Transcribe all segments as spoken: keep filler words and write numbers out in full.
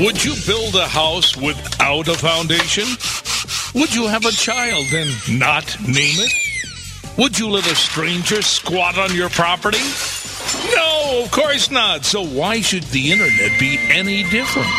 Would you build a house without a foundation? Would you have a child and not name it? Would you let a stranger squat on your property? No, of course not. So why should the internet be any different?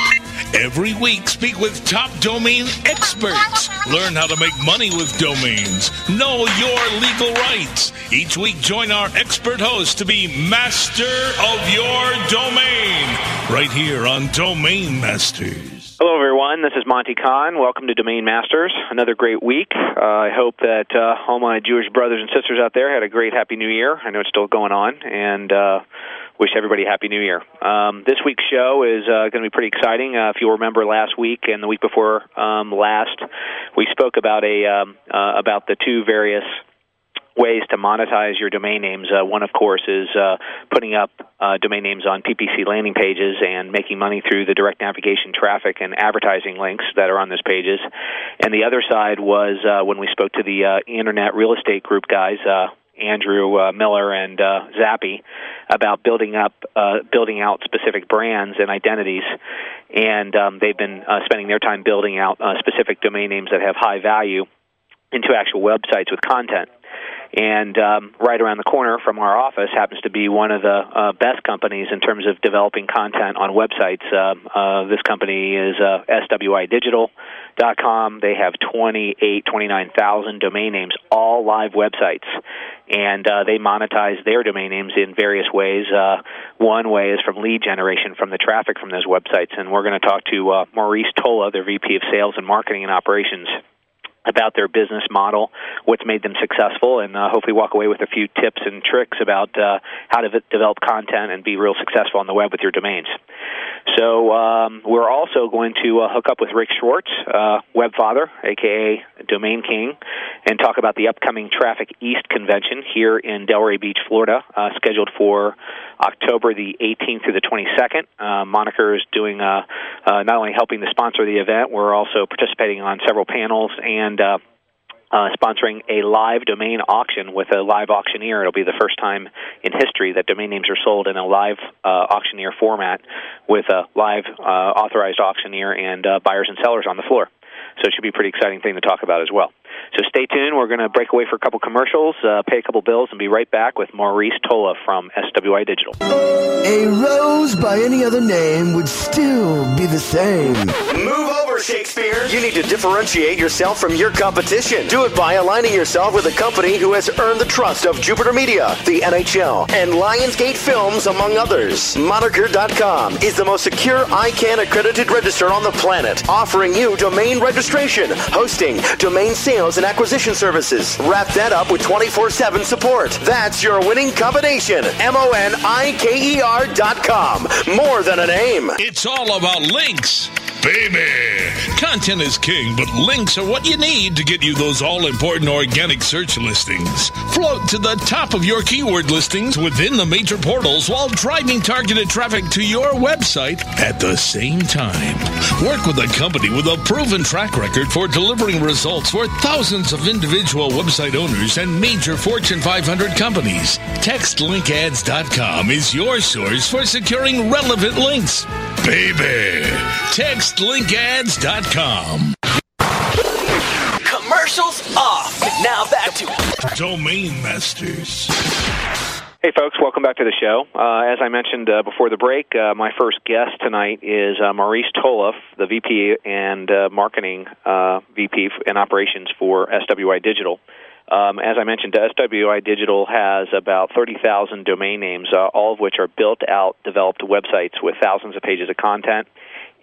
Every week, speak with top domain experts. Learn how to make money with domains. Know your legal rights. Each week, join our expert hosts to be master of your domain. Right here on Domain Masters. Hello, everyone. This is Monty Kahn. Welcome to Domain Masters. Another great week. Uh, I hope that uh, all my Jewish brothers and sisters out there had a great Happy New Year. I know it's still going on. And... Uh, Wish everybody a Happy New Year. Um, this week's show is uh, going to be pretty exciting. Uh, if you'll remember last week and the week before um, last, we spoke about a um, uh, about the two various ways to monetize your domain names. Uh, one, of course, is uh, putting up uh, domain names on P P C landing pages and making money through the direct navigation traffic and advertising links that are on those pages. And the other side was uh, when we spoke to the uh, Internet Real Estate Group guys, uh, Andrew uh, Miller and uh, Zappy, about building up, uh, building out specific brands and identities, and um, they've been uh, spending their time building out uh, specific domain names that have high value into actual websites with content. And um, right around the corner from our office happens to be one of the uh, best companies in terms of developing content on websites. Uh, uh, this company is uh, S W I digital dot com. They have twenty-eight, twenty-nine thousand domain names, all live websites. And uh, they monetize their domain names in various ways. Uh, one way is from lead generation from the traffic from those websites. And we're going to talk to uh, Maurice Tola, their V P of Sales and Marketing and Operations, about their business model, what's made them successful, and uh, hopefully walk away with a few tips and tricks about uh, how to v- develop content and be real successful on the web with your domains. So um, we're also going to uh, hook up with Rick Schwartz, uh, Webfather, a k a. Domain King, and talk about the upcoming Traffic East Convention here in Delray Beach, Florida, uh, scheduled for October the eighteenth through the twenty-second. Uh, Moniker is doing uh, uh, not only helping to sponsor the event, we're also participating on several panels and And uh, uh, sponsoring a live domain auction with a live auctioneer. It'll be the first time in history that domain names are sold in a live uh, auctioneer format with a live uh, authorized auctioneer and uh, buyers and sellers on the floor. So it should be a pretty exciting thing to talk about as well. So stay tuned. We're going to break away for a couple commercials, uh, pay a couple bills, and be right back with Maurice Tola from S W I Digital. A rose by any other name would still be the same. Move over, Shakespeare. You need to differentiate yourself from your competition. Do it by aligning yourself with a company who has earned the trust of Jupiter Media, the N H L, and Lionsgate Films, among others. Moniker dot com is the most secure ICANN-accredited register on the planet, offering you domain registration, hosting, domain sales, and acquisition services. Wrap that up with twenty-four seven support. That's your winning combination. M O N I K E R dot com. More than a name. It's all about links, baby. Content is king, but links are what you need to get you those all-important organic search listings. Float to the top of your keyword listings within the major portals while driving targeted traffic to your website at the same time. Work with a company with a proven track record for delivering results for thousands of individual website owners and major Fortune five hundred companies. Text Link Ads dot com is your source for securing relevant links. Baby, Text Link Ads dot com. Commercials off. Now back to Domain Masters. Hey, folks, welcome back to the show. Uh, as I mentioned uh, before the break, uh, my first guest tonight is uh, Maurice Tola, the V P and uh, Marketing uh, V P and Operations for S W I Digital. Um, as I mentioned, S W I Digital has about thirty thousand domain names, uh, all of which are built out, developed websites with thousands of pages of content,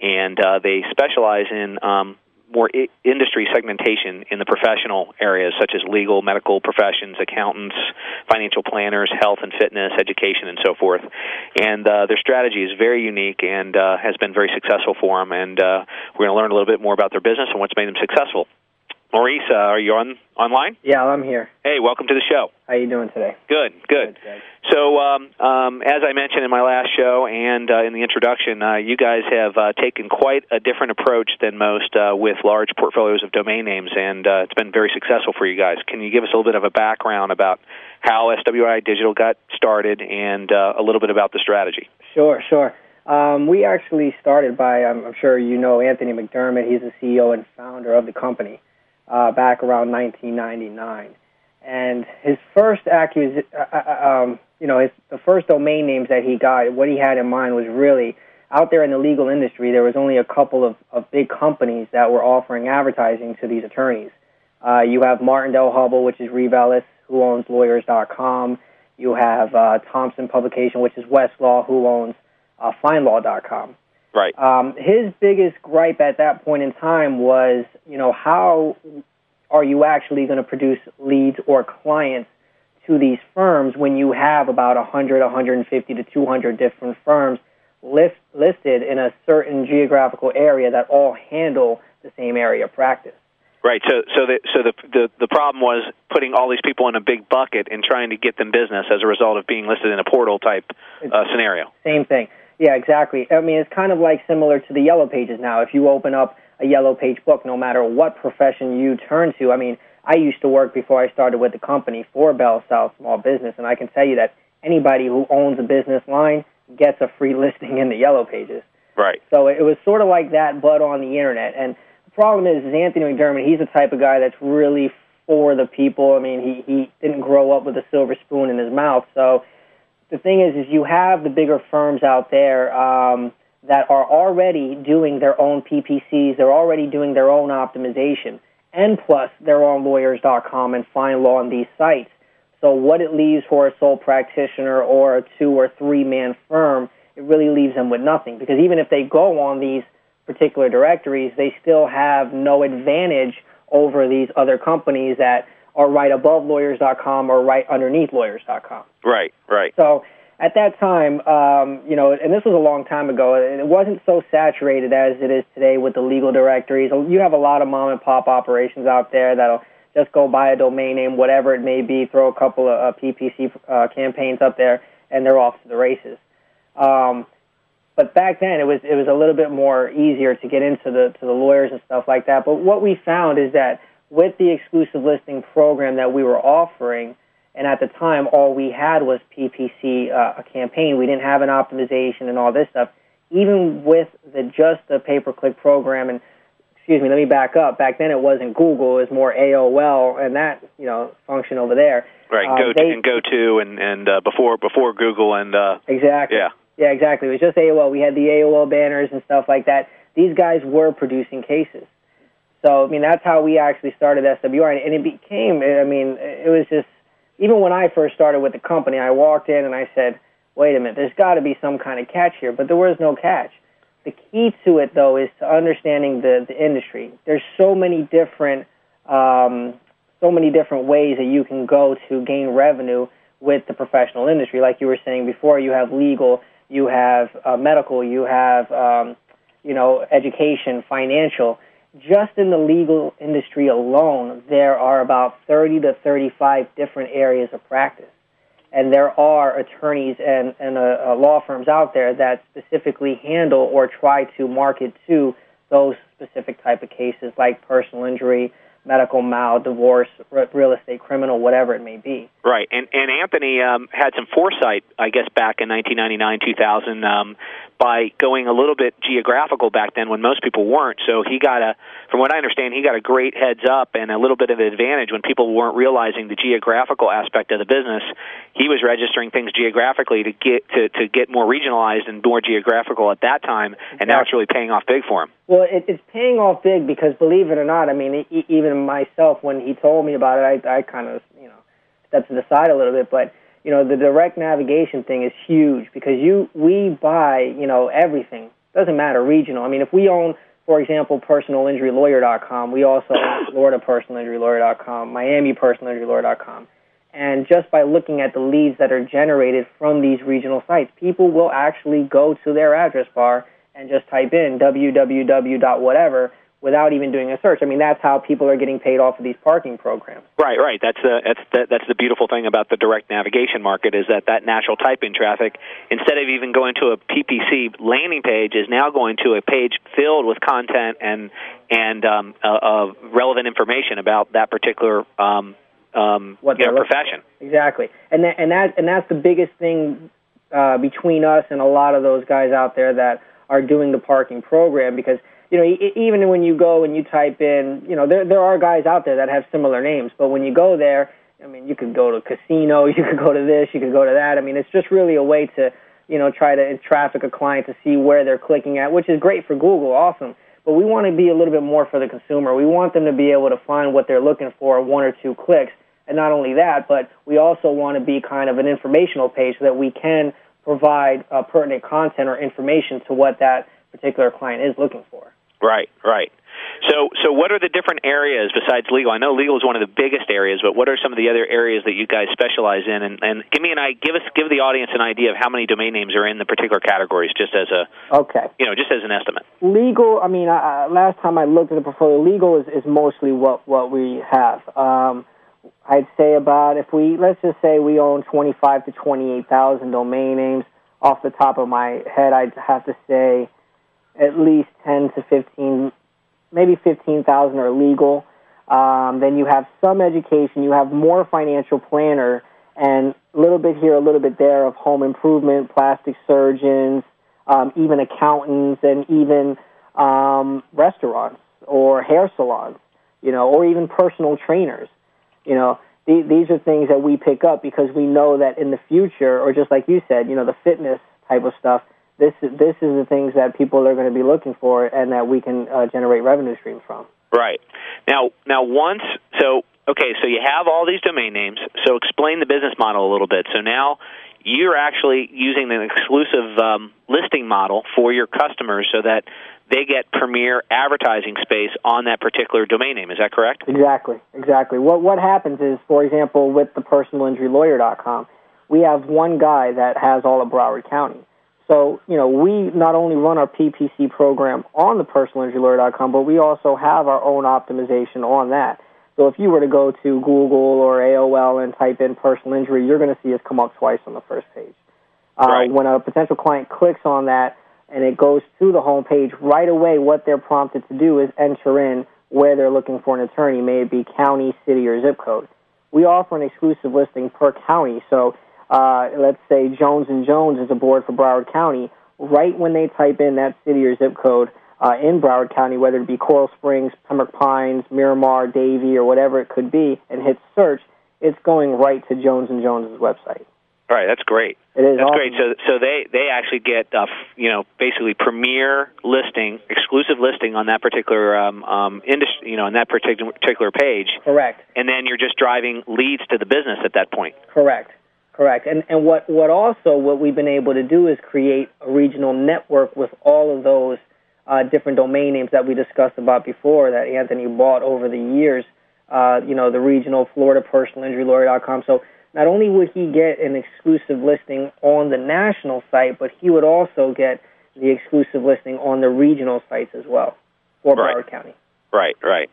and uh, they specialize in um, more I- industry segmentation in the professional areas such as legal, medical professions, accountants, financial planners, health and fitness, education, and so forth. And uh, their strategy is very unique and uh, has been very successful for them, and uh, we're going to learn a little bit more about their business and what's made them successful. Maurice, uh, are you on online? Yeah, I'm here. Hey, welcome to the show. How you doing today? Good, good. good so, um, um, as I mentioned in my last show and uh, in the introduction, uh, you guys have uh, taken quite a different approach than most uh, with large portfolios of domain names, and uh, it's been very successful for you guys. Can you give us a little bit of a background about how S W I Digital got started and uh, a little bit about the strategy? Sure, sure. Um, we actually started by, I'm, I'm sure you know, Anthony McDermott. He's the C E O and founder of the company uh, back around nineteen ninety-nine. And his first accus- uh, um, you know, his, the first domain names that he got, what he had in mind was really out there in the legal industry. There was only a couple of, of big companies that were offering advertising to these attorneys. Uh, you have Martindale-Hubbell, which is Reed Elsevier, who owns lawyers dot com. You have uh, Thomson Publication, which is Westlaw, who owns Uh, Find Law dot com. Right. Um, his biggest gripe at that point in time was, you know, how are you actually going to produce leads or clients to these firms when you have about one hundred, one hundred fifty to two hundred different firms list, listed in a certain geographical area that all handle the same area of practice? Right. So, so the so the, the the problem was putting all these people in a big bucket and trying to get them business as a result of being listed in a portal type uh, scenario. Same thing. Yeah, exactly. I mean, it's kind of like similar to the Yellow Pages now. If you open up a Yellow Page book, no matter what profession you turn to, I mean, I used to work before I started with the company for Bell South Small Business, and I can tell you that anybody who owns a business line gets a free listing in the Yellow Pages. Right. So it was sort of like that, but on the Internet. And the problem is, is Anthony McDermott, he's the type of guy that's really for the people. I mean, he, he didn't grow up with a silver spoon in his mouth, so... The thing is, is you have the bigger firms out there um, that are already doing their own P P Cs. They're already doing their own optimization. And plus, they're on lawyers dot com and FindLaw on these sites. So what it leaves for a sole practitioner or a two- or three-man firm, it really leaves them with nothing. Because even if they go on these particular directories, they still have no advantage over these other companies that are right above lawyers dot com or right underneath lawyers dot com. Right, right. So at that time, um, you know, and this was a long time ago, and it wasn't so saturated as it is today with the legal directories. You have a lot of mom-and-pop operations out there that'll just go buy a domain name, whatever it may be, throw a couple of uh, P P C uh, campaigns up there, and they're off to the races. Um, but back then, it was it was a little bit more easier to get into the to the lawyers and stuff like that. But what we found is that with the exclusive listing program that we were offering, and at the time all we had was P P C, uh, a campaign. We didn't have an optimization and all this stuff. Even with the just the pay-per-click program, and excuse me, let me back up. Back then it wasn't Google; it was more A O L and that you know function over there. Right, um, go to, they, and go to and and uh, before before Google and uh, exactly, yeah, yeah, exactly. It was just A O L. We had the A O L banners and stuff like that. These guys were producing cases. So, I mean, that's how we actually started S W R, and it became, I mean, it was just, even when I first started with the company, I walked in and I said, wait a minute, there's got to be some kind of catch here, but there was no catch. The key to it, though, is to understanding the, the industry. There's so many different, um, so many different ways that you can go to gain revenue with the professional industry. Like you were saying before, you have legal, you have uh, medical, you have, um, you know, education, financial. Just in the legal industry alone, there are about thirty to thirty-five different areas of practice. And there are attorneys and, and uh, law firms out there that specifically handle or try to market to those specific type of cases like personal injury, medical mal, divorce, real estate, criminal, whatever it may be. Right. And, and Anthony um, had some foresight, I guess, back in nineteen ninety-nine, two thousand, um, by going a little bit geographical back then when most people weren't. So he got a, from what I understand, he got a great heads up and a little bit of an advantage when people weren't realizing the geographical aspect of the business. He was registering things geographically to get to, to get more regionalized and more geographical at that time, and exactly. Now it's really paying off big for him. Well, it, it's paying off big because, believe it or not, I mean, e- even myself, when he told me about it, I, I kind of, you know, stepped to the side a little bit. But, you know, the direct navigation thing is huge because you we buy, you know, everything. Doesn't matter, regional. I mean, if we own, for example, personal injury lawyer dot com, we also own Florida personal injury lawyer dot com, Miami personal injury lawyer dot com. And just by looking at the leads that are generated from these regional sites, people will actually go to their address bar and just type in w w w dot whatever without even doing a search. I mean, that's how people are getting paid off of these parking programs. Right, right. That's the that's the, that's the beautiful thing about the direct navigation market is that that natural type-in traffic, instead of even going to a P P C landing page, is now going to a page filled with content and and um, uh, uh, relevant information about that particular um, um, what you know, profession. Exactly, and that, and that and that's the biggest thing uh, between us and a lot of those guys out there that are doing the parking program, because, you know, e- even when you go and you type in, you know, there there are guys out there that have similar names, but when you go there, I mean, you could go to casino, you could go to this, you could go to that. I mean, it's just really a way to, you know, try to traffic a client to see where they're clicking at, which is great for Google, awesome. But we want to be a little bit more for the consumer. We want them to be able to find what they're looking for, one or two clicks. And not only that, but we also want to be kind of an informational page so that we can provide uh, pertinent content or information to what that particular client is looking for. Right, right. So so what are the different areas besides legal? I know legal is one of the biggest areas, but what are some of the other areas that you guys specialize in? And, and give me an I give us give the audience an idea of how many domain names are in the particular categories, just as a okay, you know, just as an estimate. Legal, I mean, I, last time I looked at the portfolio, legal is, is mostly what what we have. Um, I'd say about if we let's just say we own twenty-five to twenty-eight thousand domain names. Off the top of my head, I'd have to say at least ten to fifteen. Maybe fifteen thousand are legal. Um, then you have some education. You have more financial planner and a little bit here, a little bit there of home improvement, plastic surgeons, um, even accountants, and even um, restaurants or hair salons, you know, or even personal trainers. You know, th- these are things that we pick up because we know that in the future, or just like you said, you know, the fitness type of stuff, This is, this is the things that people are going to be looking for and that we can uh, generate revenue streams from. Right. Now, now once, so, okay, so you have all these domain names. So explain the business model a little bit. So now you're actually using an exclusive um, listing model for your customers so that they get premier advertising space on that particular domain name. Is that correct? Exactly, exactly. What, what happens is, for example, with the personal injury lawyer dot com, we have one guy that has all of Broward County. So, you know, we not only run our P P C program on the personal injury lawyer dot com, but we also have our own optimization on that. So if you were to go to Google or A O L and type in personal injury, you're going to see us come up twice on the first page. Right. Uh, when a potential client clicks on that and it goes to the home page, right away what they're prompted to do is enter in where they're looking for an attorney, may it be county, city, or zip code. We offer an exclusive listing per county, so Uh, let's say Jones and Jones is a board for Broward County. Right when they type in that city or zip code uh, in Broward County, whether it be Coral Springs, Pembroke Pines, Miramar, Davie, or whatever it could be, and hit search, it's going right to Jones and Jones' website. All right, that's great. It is that's awesome. Great. So, so they, they actually get uh, you know basically premier listing, exclusive listing on that particular um, um, industry, you know, on that particular particular page. Correct. And then you're just driving leads to the business at that point. Correct. Correct. And and what, what also what we've been able to do is create a regional network with all of those uh, different domain names that we discussed about before that Anthony bought over the years, uh, you know, the regional Florida personal injury lawyer dot com. So not only would he get an exclusive listing on the national site, but he would also get the exclusive listing on the regional sites as well for Broward County. Right, right.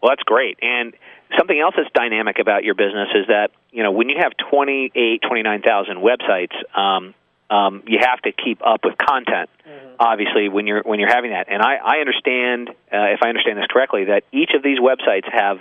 Well, that's great. And something else that's dynamic about your business is that, you know, when you have twenty-eight, twenty-nine thousand websites, um, um, you have to keep up with content, mm-hmm. obviously, when you're when you're having that. And I, I understand, uh, if I understand this correctly, that each of these websites have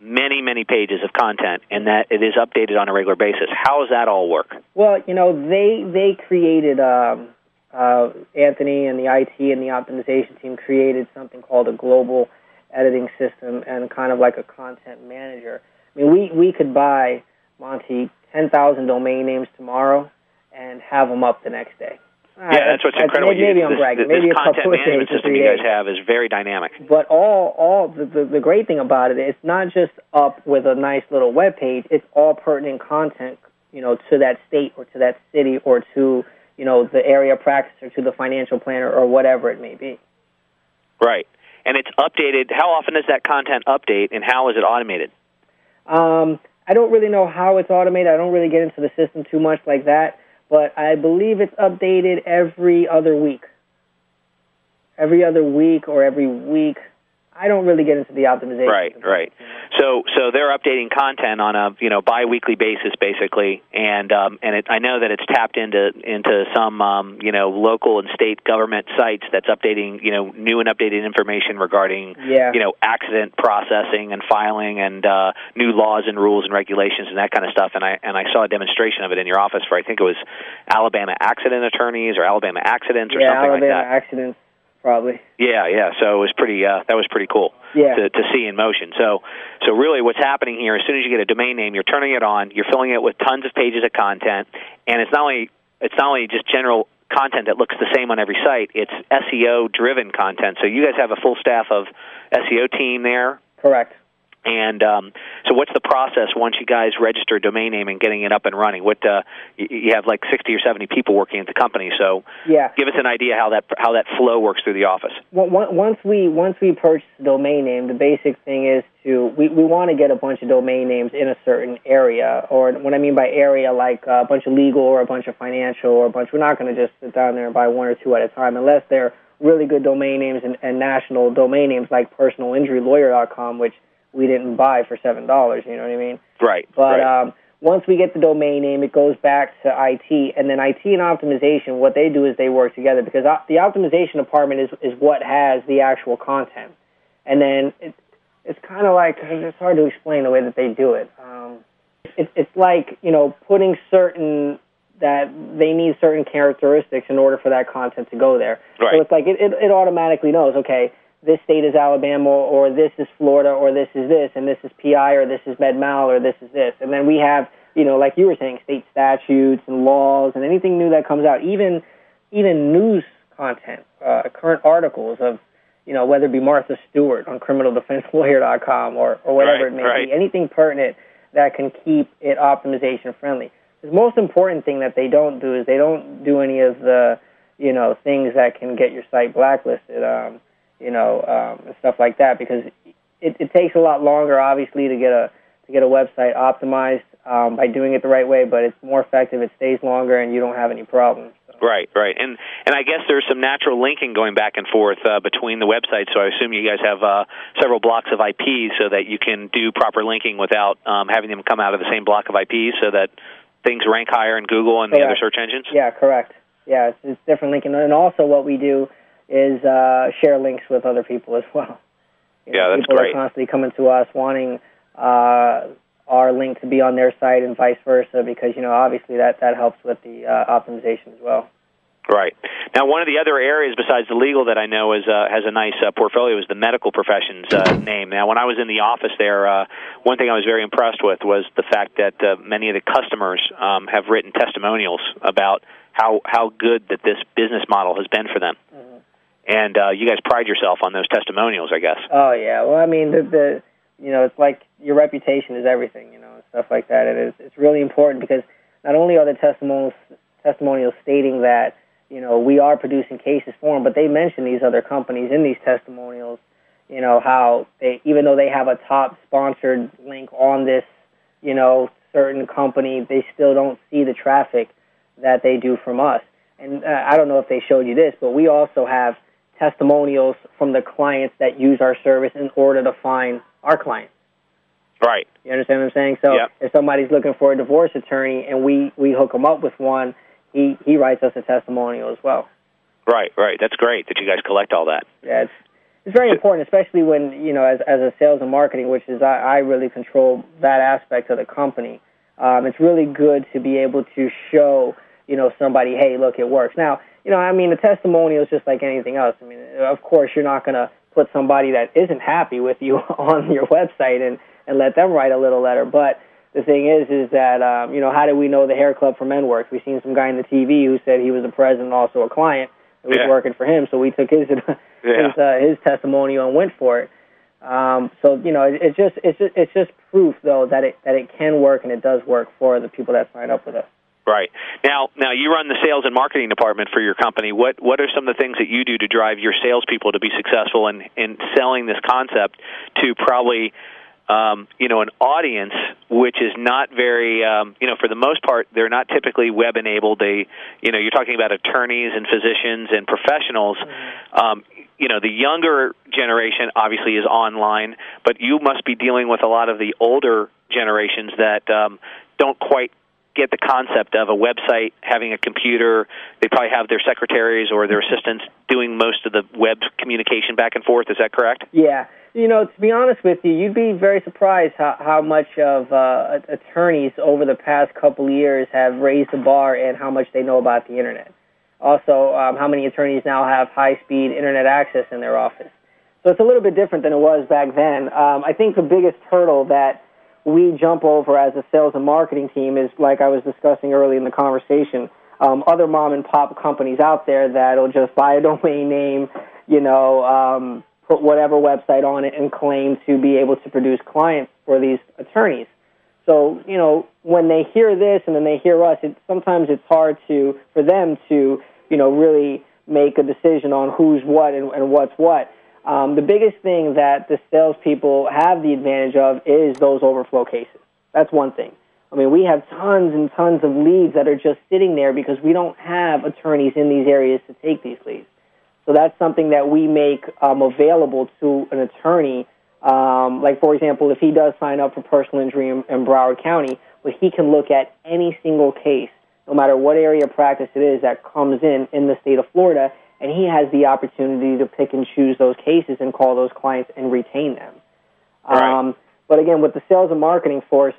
many, many pages of content and that it is updated on a regular basis. How does that all work? Well, you know, they, they created, um, uh, Anthony and the I T and the optimization team created something called a global editing system and kind of like a content manager. I mean, we, we could buy, Monty, ten thousand domain names tomorrow and have them up the next day. All yeah, right, that's what's that's, incredible. Maybe I'm bragging. This, this, this content management system you guys have is very dynamic. But all, all the, the, the great thing about it, it's not just up with a nice little web page. It's all pertinent content, you know, to that state or to that city or to, you know, the area of practice or to the financial planner or whatever it may be. Right. And it's updated. How often does that content update, and how is it automated? Um, I don't really know how it's automated. I don't really get into the system too much like that, but I believe it's updated every other week. Every other week or every week. I don't really get into the optimization. Right, right. So, so they're updating content on a you know biweekly basis, basically, and um, and it, I know that it's tapped into into some um, you know local and state government sites that's updating you know new and updated information regarding yeah. you know accident processing and filing and uh, new laws and rules and regulations and that kind of stuff. And I and I saw a demonstration of it in your office for I think it was Alabama accident attorneys or Alabama accidents or yeah, something Alabama like that. Accidents. Probably. Yeah, yeah. So it was pretty. Uh, that was pretty cool yeah. to, to see in motion. So, so really, what's happening here? As soon as you get a domain name, you're turning it on. You're filling it with tons of pages of content, and it's not only it's not only just general content that looks the same on every site. It's S E O-driven content. So you guys have a full staff of S E O team there. Correct. And um, so, what's the process once you guys register a domain name and getting it up and running? What uh, you have like sixty or seventy people working at the company. So, yeah. give us an idea how that how that flow works through the office. Well, once we once we purchase the domain name, the basic thing is to we, we want to get a bunch of domain names in a certain area, or what I mean by area, like a bunch of legal or a bunch of financial or a bunch. We're not going to just sit down there and buy one or two at a time, unless they're really good domain names and, and national domain names like personal injury lawyer dot com, which we didn't buy for seven dollars. You know what I mean? Right. But right. Um, once we get the domain name, it goes back to I T, and then I T and optimization. What they do is they work together because op- the optimization department is is what has the actual content, and then it, it's kind of like it's hard to explain the way that they do it. Um, it. It's like you know putting certain that they need certain characteristics in order for that content to go there. Right. So it's like it, it, it automatically knows. Okay. This state is Alabama, or this is Florida, or this is this, and this is P I, or this is Med-Mal, or this is this. And then we have, you know, like you were saying, state statutes and laws and anything new that comes out, even even news content, uh, current articles of, you know, whether it be Martha Stewart on criminal defense lawyer dot com or, or whatever right, it may right. be, anything pertinent that can keep it optimization friendly. The most important thing that they don't do is they don't do any of the, you know, things that can get your site blacklisted. Um, you know, um, and stuff like that, because it, it takes a lot longer, obviously, to get a to get a website optimized um, by doing it the right way, but it's more effective, it stays longer, and you don't have any problems. So. Right, right. And and I guess there's some natural linking going back and forth uh, between the websites, so I assume you guys have uh, several blocks of I Ps so that you can do proper linking without um, having them come out of the same block of I Ps so that things rank higher in Google and correct. the other search engines? Yeah, correct. Yeah, it's, it's different linking. And also what we do is uh, share links with other people as well. You know, yeah, that's people great. People are constantly coming to us wanting uh, our link to be on their site and vice versa because, you know, obviously that, that helps with the uh, optimization as well. Right. Now, one of the other areas besides the legal that I know is uh, has a nice uh, portfolio is the medical professions uh, name. Now, when I was in the office there, uh, one thing I was very impressed with was the fact that uh, many of the customers um, have written testimonials about how, how good that this business model has been for them. Mm-hmm. And uh, you guys pride yourself on those testimonials, I guess. Oh yeah, well, I mean, the, the you know, it's like your reputation is everything, you know, and stuff like that. And it's it's really important because not only are the testimonials testimonials stating that you know we are producing cases for them, but they mention these other companies in these testimonials. You know how they, even though they have a top sponsored link on this, you know, certain company, they still don't see the traffic that they do from us. And uh, I don't know if they showed you this, but we also have testimonials from the clients that use our service in order to find our clients. Right. You understand what I'm saying? So yep. if somebody's looking for a divorce attorney and we, we hook them up with one, he, he writes us a testimonial as well. Right, right. That's great that you guys collect all that. Yeah, it's, it's very important, especially when, you know, as, as a sales and marketing, which is I, I really control that aspect of the company. Um, it's really good to be able to show, you know, somebody, hey, look, it works. Now, you know, I mean, the testimonial is just like anything else. I mean, of course, you're not going to put somebody that isn't happy with you on your website and, and let them write a little letter. But the thing is, is that, um, you know, how do we know the Hair Club for Men works? We've seen some guy on the T V who said he was a president, also a client. It was yeah. working for him, so we took his yeah. his, uh, his testimonial and went for it. Um, so, you know, it, it's just it's just, it's just proof, though, that it that it can work and it does work for the people that sign up with us. Right. Now, now you run the sales and marketing department for your company. What what are some of the things that you do to drive your salespeople to be successful in, in selling this concept to probably, um, you know, an audience which is not very, um, you know, for the most part, they're not typically web-enabled. They, you know, you're talking about attorneys and physicians and professionals. Mm-hmm. Um, you know, the younger generation obviously is online, but you must be dealing with a lot of the older generations that um, don't quite get the concept of a website, having a computer. They probably have their secretaries or their assistants doing most of the web communication back and forth. Is that correct? Yeah. You know, to be honest with you, you'd be very surprised how, how much of uh, attorneys over the past couple years have raised the bar and how much they know about the Internet. Also, um, how many attorneys now have high-speed Internet access in their office. So it's a little bit different than it was back then. Um, I think the biggest hurdle that we jump over as a sales and marketing team is, like I was discussing early in the conversation, um, other mom-and-pop companies out there that will just buy a domain name, you know, um, put whatever website on it and claim to be able to produce clients for these attorneys. So, you know, when they hear this and then they hear us, it, sometimes it's hard to for them to, you know, really make a decision on who's what and, and what's what. Um, the biggest thing that the salespeople have the advantage of is those overflow cases. That's one thing. I mean, we have tons and tons of leads that are just sitting there because we don't have attorneys in these areas to take these leads. So that's something that we make um, available to an attorney. Um, like, for example, if he does sign up for personal injury in, in Broward County, but he can look at any single case, no matter what area of practice it is, that comes in in the state of Florida, and he has the opportunity to pick and choose those cases and call those clients and retain them. Right. Um, but, again, with the sales and marketing force,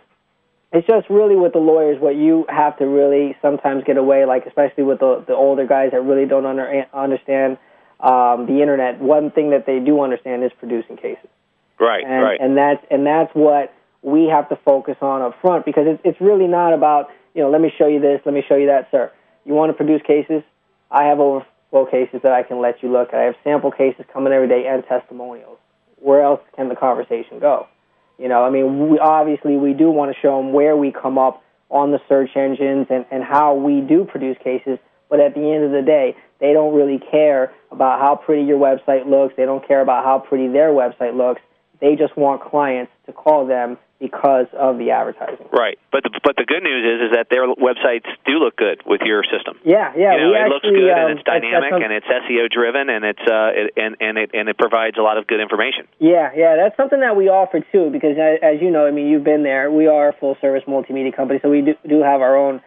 it's just really with the lawyers what you have to really sometimes get away, like especially with the, the older guys that really don't under, understand Um, the Internet. One thing that they do understand is producing cases, right? And, right, and that's and that's what we have to focus on up front, because it's it's really not about, you know, let me show you this, let me show you that, sir. You want to produce cases? I have overflow cases that I can let you look at. I have sample cases coming every day and testimonials. Where else can the conversation go? You know, I mean, we, obviously we do want to show them where we come up on the search engines and and how we do produce cases. But at the end of the day, they don't really care about how pretty your website looks. They don't care about how pretty their website looks. They just want clients to call them because of the advertising. Right. But the, but the good news is is that their websites do look good with your system. Yeah, yeah. You know, it actually looks good, um, and it's dynamic, that's, that's and it's S E O driven, and it's uh it, and and it and it provides a lot of good information. Yeah, yeah. That's something that we offer too, because as you know, I mean, you've been there. We are a full service multimedia company, so we do do have our own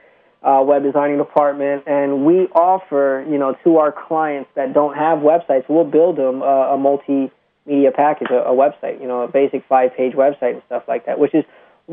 Uh, web designing department, and we offer, you know, to our clients that don't have websites, we'll build them a, a multimedia package, a, a website, you know, a basic five-page website and stuff like that, which is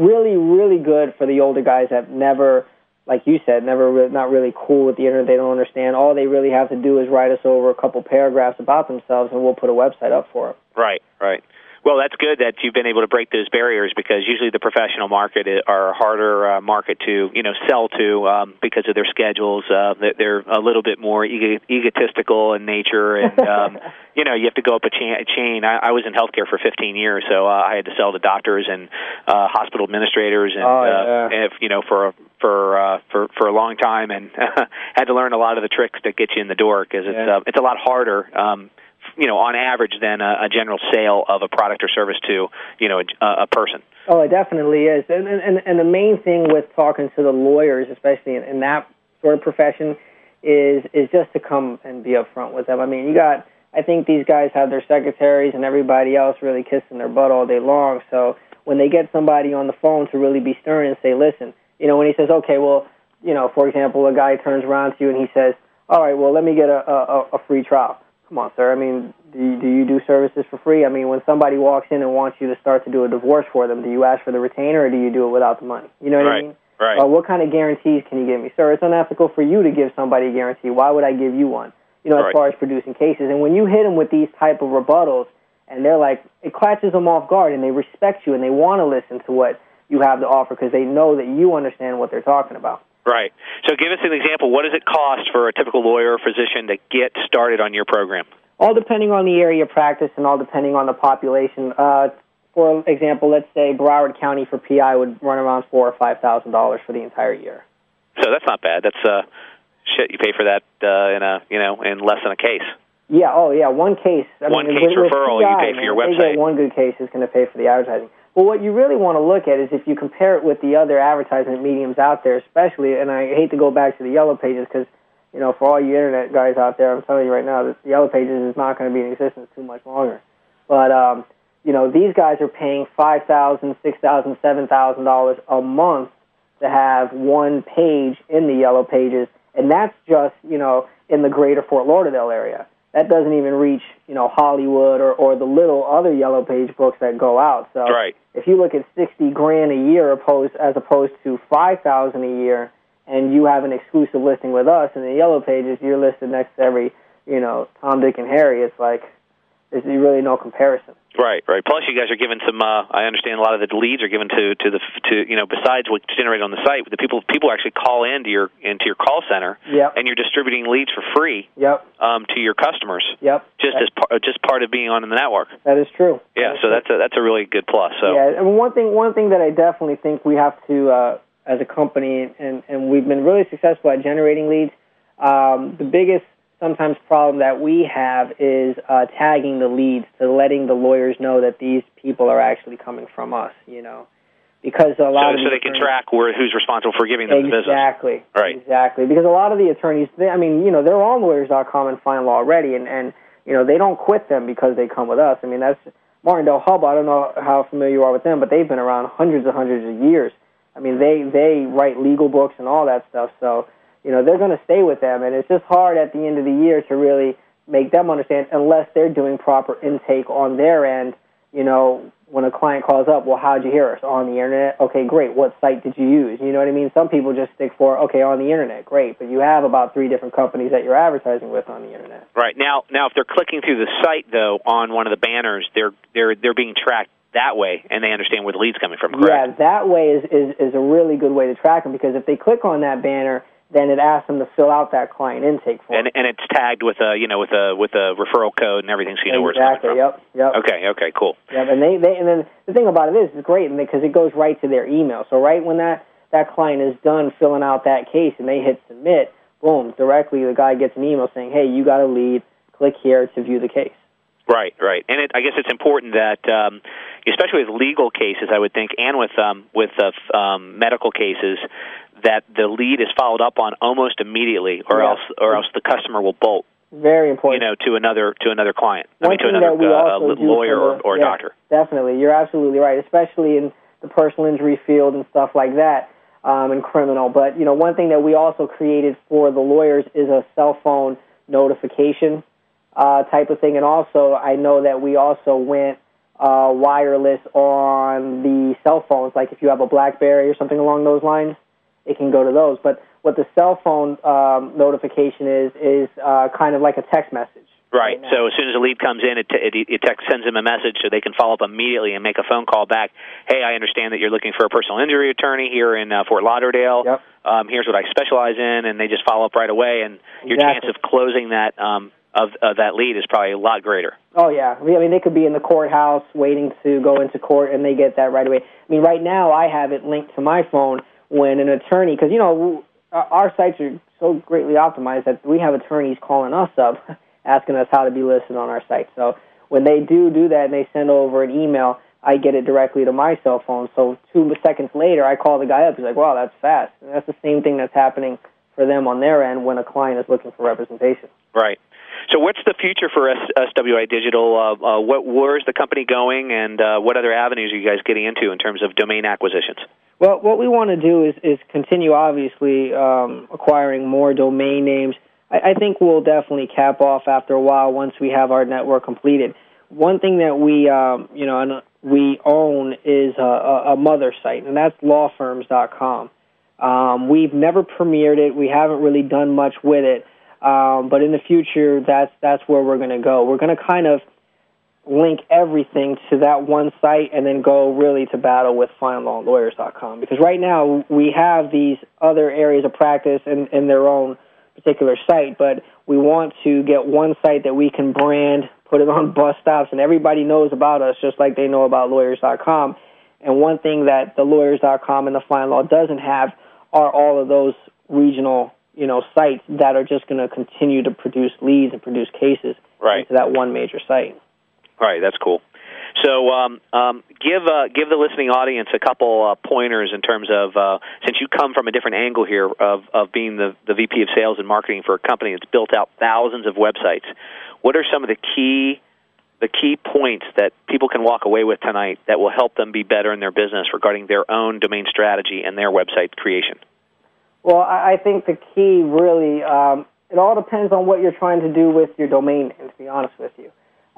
really, really good for the older guys that never, like you said, never, re- not really cool with the Internet. They don't understand. All they really have to do is write us over a couple paragraphs about themselves, and we'll put a website up for them. Right, right. Well, that's good that you've been able to break those barriers, because usually the professional market are a harder uh, market to, you know, sell to um, because of their schedules. Uh, they're a little bit more eg- egotistical in nature, and um, you know, you have to go up a, cha- a chain. I-, I was in healthcare for fifteen years, so uh, I had to sell to doctors and uh, hospital administrators, and, oh, yeah. uh, and if, you know, for a, for uh, for for a long time, and had to learn a lot of the tricks that get you in the door, because it's yeah. uh, it's a lot harder. Um, you know, on average, than a, a general sale of a product or service to, you know, a, a person. Oh, it definitely is. And, and and the main thing with talking to the lawyers, especially in, in that sort of profession, is is just to come and be upfront with them. I mean, you got, I think these guys have their secretaries and everybody else really kissing their butt all day long. So when they get somebody on the phone to really be stern and say, listen, you know, when he says, okay, well, you know, for example, a guy turns around to you and he says, all right, well, let me get a, a, a free trial. Come on, sir. I mean, do you, do you do services for free? I mean, when somebody walks in and wants you to start to do a divorce for them, do you ask for the retainer or do you do it without the money? You know what right, I mean? Right. Uh, what kind of guarantees can you give me? Sir, it's unethical for you to give somebody a guarantee. Why would I give you one? You know, as right. far as producing cases. And when you hit them with these type of rebuttals, and they're like, it catches them off guard, and they respect you, and they want to listen to what you have to offer because they know that you understand what they're talking about. Right. So give us an example. What does it cost for a typical lawyer or physician to get started on your program? All depending on the area of practice and all depending on the population. Uh, for example, let's say Broward County for P I would run around four thousand dollars or five thousand dollars for the entire year. So that's not bad. That's uh, shit. You pay for that uh, in a you know in less than a case. Yeah. Oh, yeah. One case. I one mean, case with, referral. With P I, you pay for man, your website. They get one good case is going to pay for the advertising. Well, what you really want to look at is if you compare it with the other advertisement mediums out there, especially, and I hate to go back to the Yellow Pages because, you know, for all you Internet guys out there, I'm telling you right now, the Yellow Pages is not going to be in existence too much longer. But, um, you know, these guys are paying five thousand dollars, six thousand dollars, seven thousand dollars a month to have one page in the Yellow Pages, and that's just, you know, in the greater Fort Lauderdale area. That doesn't even reach, you know, Hollywood or, or the little other Yellow Page books that go out. So right. If you look at sixty grand a year opposed, as opposed to five thousand a year, and you have an exclusive listing with us in the Yellow Pages, you're listed next to every, you know, Tom, Dick, and Harry. It's like there's really no comparison. Right, right. Plus, you guys are given some. Uh, I understand a lot of the leads are given to, to the to you know besides what's generated on the site. The people people actually call into your into your call center. Yep. And you're distributing leads for free. Yep. Um, to your customers. Yep. Just that's, as par, just part of being on the network. That is true. Yeah. That is so true. that's a that's a really good plus. So yeah, and one thing one thing that I definitely think we have to uh, as a company, and and we've been really successful at generating leads. Um, the biggest sometimes problem that we have is uh, tagging the leads, to letting the lawyers know that these people are actually coming from us, you know, because a lot so, of so they attorneys, can track where who's responsible for giving them exactly, the business. Exactly, right, exactly. Because a lot of the attorneys, they, I mean, you know, they're on lawyers dot com and FindLaw already, and and you know they don't quit them because they come with us. I mean, that's Martindale-Hubbell. I don't know how familiar you are with them, but they've been around hundreds and hundreds of years. I mean, they they write legal books and all that stuff, so. You know, they're going to stay with them, and it's just hard at the end of the year to really make them understand unless they're doing proper intake on their end. You know, when a client calls up, well, how'd you hear us? On the Internet? Okay, great. What site did you use? You know what I mean? Some people just stick for, okay, on the Internet, great. But you have about three different companies that you're advertising with on the Internet. Right. Now, now if they're clicking through the site, though, on one of the banners, they're they're they're being tracked that way, and they understand where the lead's coming from, correct? Yeah, that way is, is, is a really good way to track them, because if they click on that banner, then it asks them to fill out that client intake form, and, and it's tagged with a you know with a with a referral code and everything, so you know where it's coming from. Exactly. Yep. Yep. Okay. Okay. Cool. Yep. And they, they and then the thing about it is it's great because it goes right to their email. So right when that, that client is done filling out that case and they hit submit, boom, directly the guy gets an email saying, hey, you got a lead. Click here to view the case. Right, right, and it, I guess it's important that, um, especially with legal cases, I would think, and with um, with uh, um, medical cases, that the lead is followed up on almost immediately, or yeah. else, or else the customer will bolt. Very important, you know, to another to another client, One I mean, to another uh, lawyer the, or, or yeah, doctor. Definitely, you're absolutely right, especially in the personal injury field and stuff like that, um, and criminal. But you know, one thing that we also created for the lawyers is a cell phone notification. Uh, type of thing, and also I know that we also went uh, wireless on the cell phones. Like if you have a BlackBerry or something along those lines, it can go to those. But what the cell phone um, notification is is uh, kind of like a text message. Right. right so as soon as a lead comes in, it, t- it, it text sends them a message so they can follow up immediately and make a phone call back. Hey, I understand that you're looking for a personal injury attorney here in uh, Fort Lauderdale. Yep. Um, here's what I specialize in, and they just follow up right away. And your exactly. chance of closing that. Um, Of, of that lead is probably a lot greater. Oh, yeah. I mean, they could be in the courthouse waiting to go into court, and they get that right away. I mean, right now I have it linked to my phone when an attorney, because, you know, our sites are so greatly optimized that we have attorneys calling us up asking us how to be listed on our site. So when they do do that and they send over an email, I get it directly to my cell phone. So two seconds later, I call the guy up. He's like, wow, that's fast. And that's the same thing that's happening for them on their end when a client is looking for representation. Right. So what's the future for S W I Digital? Uh, uh, what, where's the company going, and uh, what other avenues are you guys getting into in terms of domain acquisitions? Well, what we want to do is, is continue, obviously, um, acquiring more domain names. I, I think we'll definitely cap off after a while once we have our network completed. One thing that we, um, you know, we own is a, a mother site, and that's law firms dot com. Um, we've never premiered it. We haven't really done much with it. Um, but in the future, that's that's where we're going to go. We're going to kind of link everything to that one site and then go really to battle with find law lawyers dot com. Because right now, we have these other areas of practice in, in their own particular site, but we want to get one site that we can brand, put it on bus stops, and everybody knows about us just like they know about lawyers dot com. And one thing that the lawyers dot com and the FindLaw doesn't have are all of those regional you know, sites that are just going to continue to produce leads and produce cases right. into that one major site. Right, that's cool. So um, um, give uh, give the listening audience a couple uh, pointers in terms of, uh, since you come from a different angle here of, of being the, the V P of Sales and Marketing for a company that's built out thousands of websites, what are some of the key the key points that people can walk away with tonight that will help them be better in their business regarding their own domain strategy and their website creation? Well, I think the key really, um, it all depends on what you're trying to do with your domain name, to be honest with you.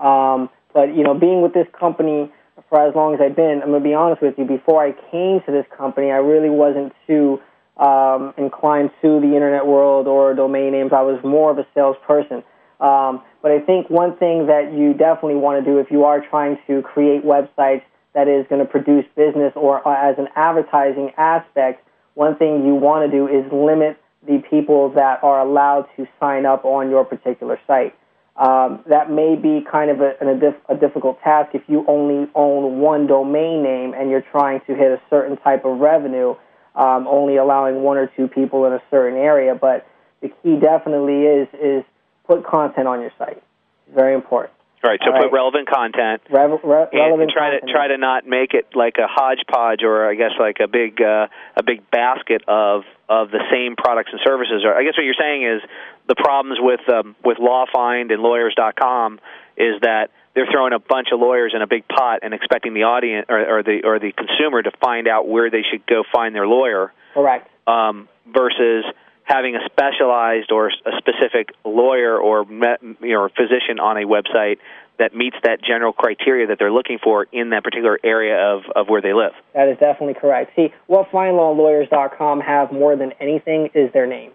Um, but, you know, being with this company for as long as I've been, I'm going to be honest with you, before I came to this company, I really wasn't too um, inclined to the Internet world or domain names. I was more of a salesperson. Um, but I think one thing that you definitely want to do if you are trying to create websites that is going to produce business or as an advertising aspect, one thing you want to do is limit the people that are allowed to sign up on your particular site. Um, that may be kind of a, an, a difficult task if you only own one domain name and you're trying to hit a certain type of revenue, um, only allowing one or two people in a certain area. But the key definitely is is put content on your site. It's very important. All right, so All put right. relevant content. Re- re- relevant and, and try content. to try to not make it like a hodgepodge, or I guess like a big uh, a big basket of of the same products and services. Or I guess what you're saying is the problems with um, with LawFind and Lawyers dot com is that they're throwing a bunch of lawyers in a big pot and expecting the audience or, or the or the consumer to find out where they should go find their lawyer. Correct. Um, versus having a specialized or a specific lawyer or you know, physician on a website that meets that general criteria that they're looking for in that particular area of, of where they live. That is definitely correct. See, what FindLaw and Lawyers dot com have more than anything is their name,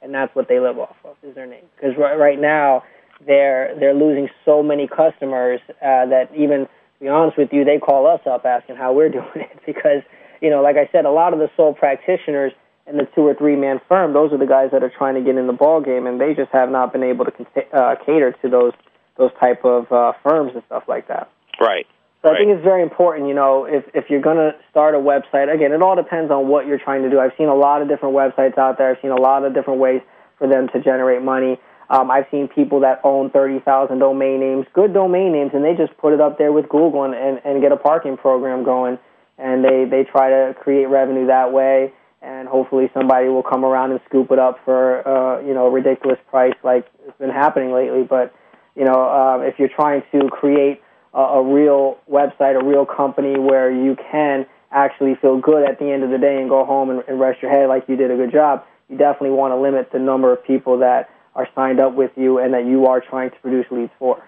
and that's what they live off of, is their name. Because right, right now they're they're losing so many customers uh, that even, to be honest with you, they call us up asking how we're doing it because, you know, like I said, a lot of the sole practitioners and the two or three man firm, those are the guys that are trying to get in the ball game, and they just have not been able to uh, cater to those those type of uh, firms and stuff like that. Right. So right. I think it's very important. You know, if if you're going to start a website, again, it all depends on what you're trying to do. I've seen a lot of different websites out there. I've seen a lot of different ways for them to generate money. Um, I've seen people that own thirty thousand domain names, good domain names, and they just put it up there with Google and, and, and get a parking program going, and they they try to create revenue that way. And hopefully somebody will come around and scoop it up for uh, you know a ridiculous price, like it's been happening lately. But you know, uh, if you're trying to create a, a real website, a real company where you can actually feel good at the end of the day and go home and, and rest your head like you did a good job, you definitely want to limit the number of people that are signed up with you and that you are trying to produce leads for.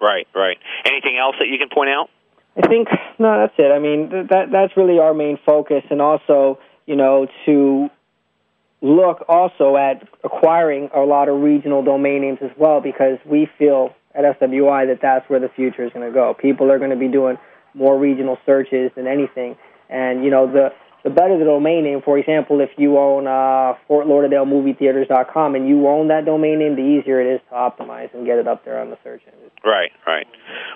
Right, right. Anything else that you can point out? I think no, that's it. I mean, th- that that's really our main focus, and also, you know, to look also at acquiring a lot of regional domain names as well, because we feel at S W I that that's where the future is going to go. People are going to be doing more regional searches than anything. And, you know, the, the better the domain name, for example, if you own uh, Fort Lauderdale Movie Theaters dot com and you own that domain name, the easier it is to optimize and get it up there on the search engine. Right, right.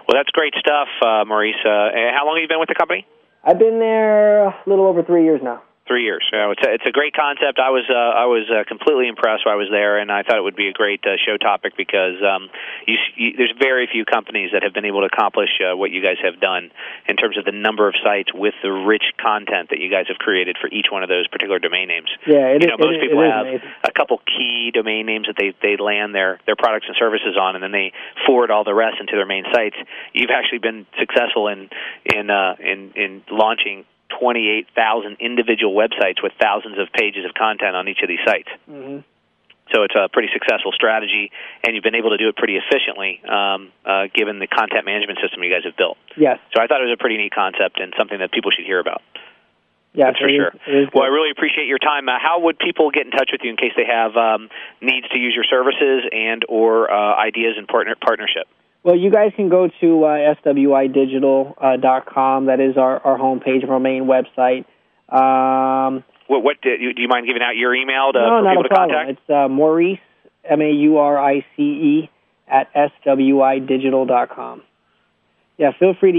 Well, that's great stuff, uh, Maurice. Uh, how long have you been with the company? I've been there a little over three years now. Three years. You know, it's, a, it's a great concept. I was uh, I was uh, completely impressed when I was there, and I thought it would be a great uh, show topic because um, you, you, there's very few companies that have been able to accomplish uh, what you guys have done in terms of the number of sites with the rich content that you guys have created for each one of those particular domain names. Yeah, it, you know, it, most it, people it have amazing. a couple key domain names that they, they land their, their products and services on, and then they forward all the rest into their main sites. You've actually been successful in in uh, in, in launching twenty-eight thousand individual websites with thousands of pages of content on each of these sites. Mm-hmm. So it's a pretty successful strategy, and you've been able to do it pretty efficiently um, uh, given the content management system you guys have built. Yes. So I thought it was a pretty neat concept and something that people should hear about. Yeah, that's for sure. Well, I really appreciate your time. Uh, how would people get in touch with you in case they have um, needs to use your services and or uh, ideas in partner partnership? Well, you guys can go to uh, S W I digital dot com. That is our, our homepage of our main website. Um, what, what do, you, do you mind giving out your email to, no, for people to problem. contact? It's uh, Maurice, M A U R I C E, at S W I digital dot com. Yeah, feel free to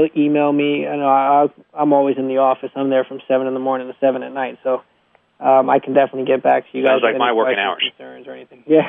e- email me. I know I, I'm always in the office. I'm there from seven in the morning to seven at night, so Um, I can definitely get back to you guys. Sounds like my working hours. Concerns or anything. Yeah.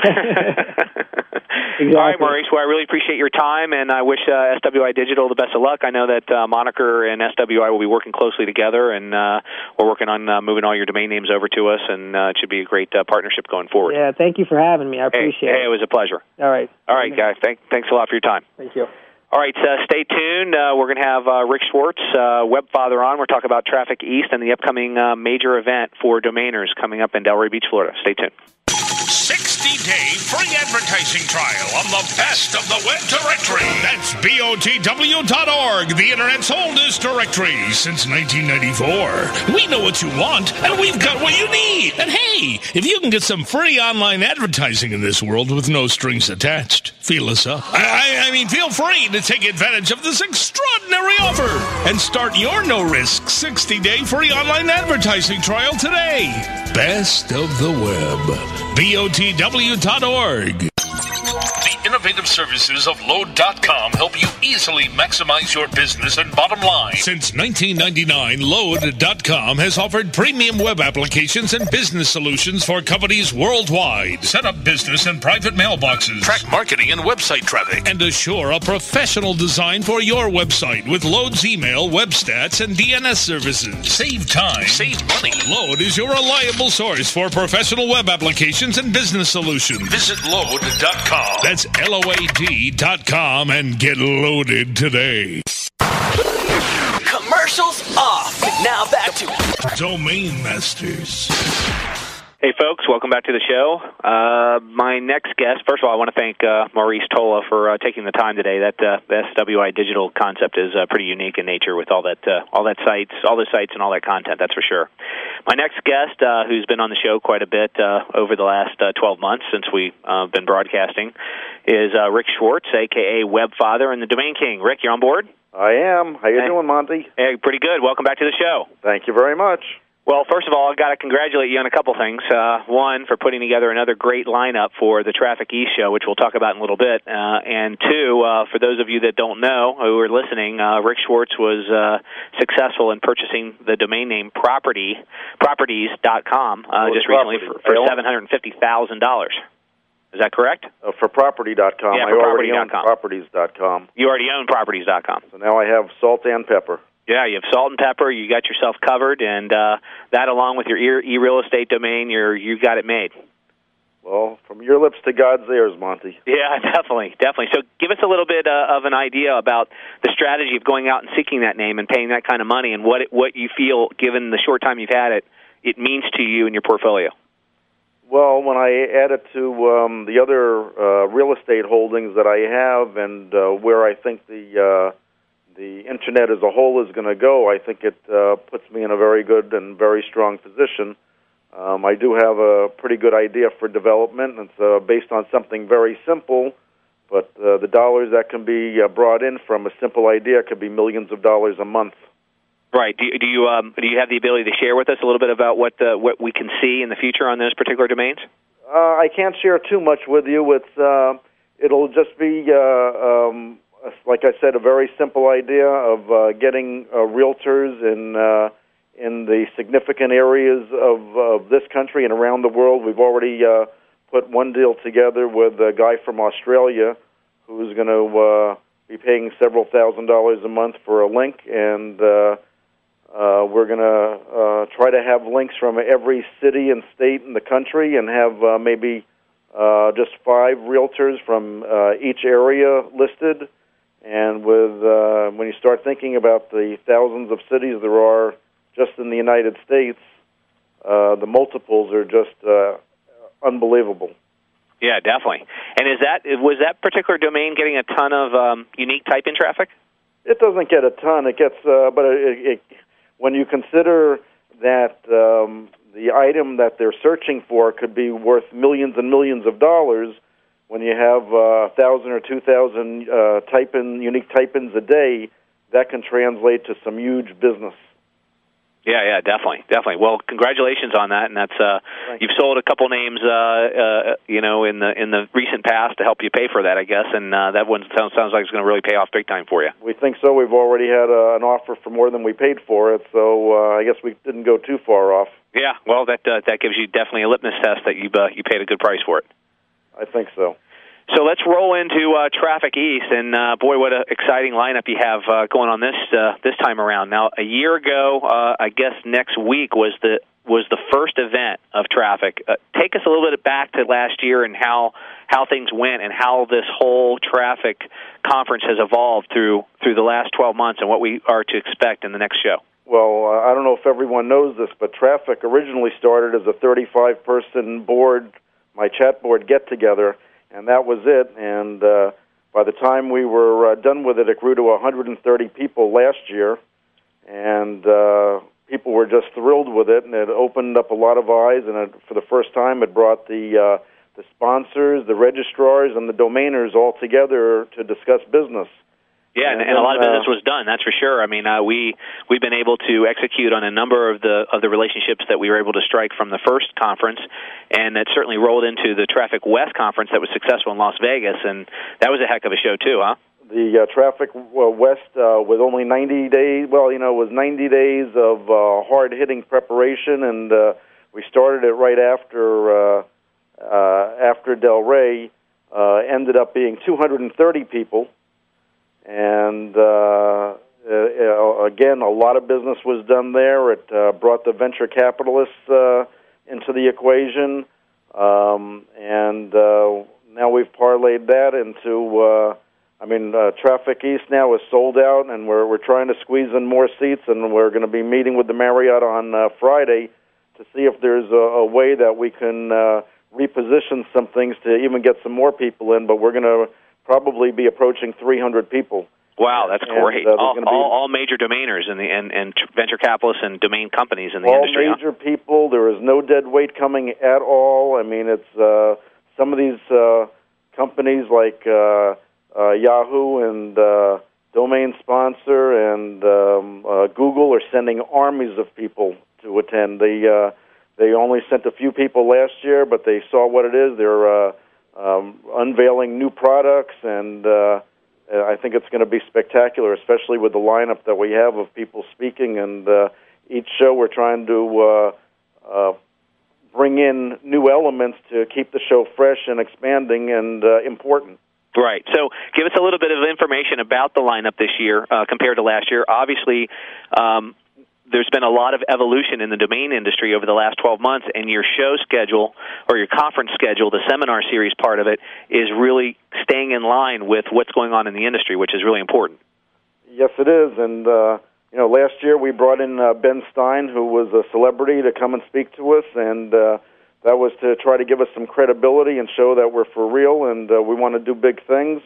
Exactly. All right, Maurice. Well, I really appreciate your time, and I wish uh, S W I Digital the best of luck. I know that uh, Moniker and S W I will be working closely together, and uh, we're working on uh, moving all your domain names over to us, and uh, it should be a great uh, partnership going forward. Yeah, thank you for having me. I appreciate hey, it. Hey, it was a pleasure. All right. All right, guys. Thank, thanks a lot for your time. Thank you. All right, so stay tuned. Uh, we're going to have uh, Rick Schwartz, uh, Webfather, on. We're talking about Traffic East and the upcoming uh, major event for domainers coming up in Delray Beach, Florida. Stay tuned. sixty-day free advertising trial on the best of the web directory. That's B O T W dot org, the Internet's oldest directory since nineteen ninety-four. We know what you want, and we've got what you need. And hey, if you can get some free online advertising in this world with no strings attached, feel us up. I, I, I mean, feel free to take advantage of this extraordinary offer and start your no-risk sixty-day free online advertising trial today. Best of the web. B O T W dot org. The innovative services of Load dot com help you easily maximize your business and bottom line. Since nineteen ninety-nine, Load dot com has offered premium web applications and business solutions for companies worldwide. Set up business and private mailboxes, track marketing and website traffic, and assure a professional design for your website with Load's email, web stats, and D N S services. Save time, save money. Load is your reliable source for professional web applications and business solutions. Visit Load dot com. That's L O A D dot com and get loaded today. Commercials off. Now back to Domain Masters. Hey, folks. Welcome back to the show. Uh, my next guest, first of all, I want to thank uh, Maurice Tola for uh, taking the time today. That uh, the S W I Digital concept is uh, pretty unique in nature with all that, uh, all that sites, all the sites, and all that content. That's for sure. My next guest, uh, who's been on the show quite a bit uh, over the last uh, twelve months since we've uh, been broadcasting, is uh, Rick Schwartz, a k a. Webfather and the Domain King. Rick, you're on board? I am. How you hey. doing, Monty? Hey, pretty good. Welcome back to the show. Thank you very much. Well, first of all, I've got to congratulate you on a couple things. Uh, one, for putting together another great lineup for the Traffic East show, which we'll talk about in a little bit. Uh, and two, uh, for those of you that don't know who are listening, uh, Rick Schwartz was uh, successful in purchasing the domain name property, Properties dot com uh, just recently for, for seven hundred fifty thousand dollars. Is that correct? Uh, for Property dot com. Yeah, for I already own Properties dot com. You already own Properties dot com. So now I have salt and pepper. Yeah, you have salt and pepper. You got yourself covered, and uh, that, along with your e-real estate domain, you're you got it made. Well, from your lips to God's ears, Monty. Yeah, definitely, definitely. So, give us a little bit uh, of an idea about the strategy of going out and seeking that name and paying that kind of money, and what it, what you feel, given the short time you've had it, it means to you and your portfolio. Well, when I add it to um, the other uh, real estate holdings that I have, and uh, where I think the uh, the Internet as a whole is going to go, I think it uh, puts me in a very good and very strong position. Um, I do have a pretty good idea for development, and it's uh, based on something very simple, but uh, the dollars that can be uh, brought in from a simple idea could be millions of dollars a month. Right. Do you, do you, um, do you have the ability to share with us a little bit about what, the, what we can see in the future on those particular domains? Uh, I can't share too much with you. It's, uh, it'll just be... Uh, um, like I said, a very simple idea of uh, getting uh, realtors in uh, in the significant areas of, of this country and around the world. We've already uh, put one deal together with a guy from Australia who's going to uh, be paying several thousand dollars a month for a link, and uh, uh, we're going to uh, try to have links from every city and state in the country and have uh, maybe uh, just five realtors from uh, each area listed. And with uh, when you start thinking about the thousands of cities there are just in the United States, uh, the multiples are just uh, unbelievable. Yeah, definitely. And is that was that particular domain getting a ton of um, unique type-in traffic? It doesn't get a ton. It gets, uh, but it, it, when you consider that um, the item that they're searching for could be worth millions and millions of dollars. When you have uh, one thousand or two thousand uh, type-in, unique type-ins a day, that can translate to some huge business. Yeah, yeah, definitely, definitely. Well, congratulations on that, and that's uh, you've sold a couple names, uh, uh, you know, in the in the recent past to help you pay for that, I guess, and uh, that one sounds, sounds like it's going to really pay off big time for you. We think so. We've already had uh, an offer for more than we paid for it, so uh, I guess we didn't go too far off. Yeah, well, that uh, that gives you definitely a litmus test that you uh, you paid a good price for it. I think so. So let's roll into uh, Traffic East, and uh, boy, what an exciting lineup you have uh, going on this uh, this time around. Now, a year ago, uh, I guess next week was the was the first event of traffic. Uh, take us a little bit back to last year and how how things went and how this whole traffic conference has evolved through through the last twelve months and what we are to expect in the next show. Well, uh, I don't know if everyone knows this, but traffic originally started as a thirty-five person board, my chat board get-together, and that was it. And uh, by the time we were uh, done with it, it grew to one hundred thirty people last year, and uh, people were just thrilled with it, and it opened up a lot of eyes, and it, for the first time it brought the, uh, the sponsors, the registrars, and the domainers all together to discuss business. Yeah, and, and a lot of business was done, that's for sure. I mean, uh, we, we've been able to execute on a number of the of the relationships that we were able to strike from the first conference, and that certainly rolled into the Traffic West conference that was successful in Las Vegas, and that was a heck of a show too, huh? The uh, Traffic West uh, was only ninety days, well, you know, it was ninety days of uh, hard-hitting preparation, and uh, we started it right after, uh, uh, after Del Rey, uh, ended up being two hundred thirty people. And, uh, uh, again, a lot of business was done there. It uh, brought the venture capitalists uh, into the equation. Um, and uh, now we've parlayed that into, uh, I mean, uh, Traffic East now is sold out, and we're, we're trying to squeeze in more seats, and we're going to be meeting with the Marriott on uh, Friday to see if there's a, a way that we can uh, reposition some things to even get some more people in, but we're going to probably be approaching three hundred people. Wow, that's and, great. Uh, all, be... all, all major domainers in the, and, and venture capitalists and domain companies in the all industry. All major huh? people. There is no dead weight coming at all. I mean, it's uh, some of these uh, companies like uh, uh, Yahoo and uh, Domain Sponsor and um, uh, Google are sending armies of people to attend. They, uh, they only sent a few people last year, but they saw what it is. They're... Uh, Um, unveiling new products, and uh, I think it's going to be spectacular, especially with the lineup that we have of people speaking. And uh, each show we're trying to uh, uh, bring in new elements to keep the show fresh and expanding and uh, important. Right. So give us a little bit of information about the lineup this year uh, compared to last year. Obviously, um, there's been a lot of evolution in the domain industry over the last twelve months, and your show schedule or your conference schedule, the seminar series part of it, is really staying in line with what's going on in the industry, which is really important. Yes, it is. And, uh, you know, last year we brought in uh, Ben Stein, who was a celebrity, to come and speak to us, and uh, that was to try to give us some credibility and show that we're for real and uh, we want to do big things.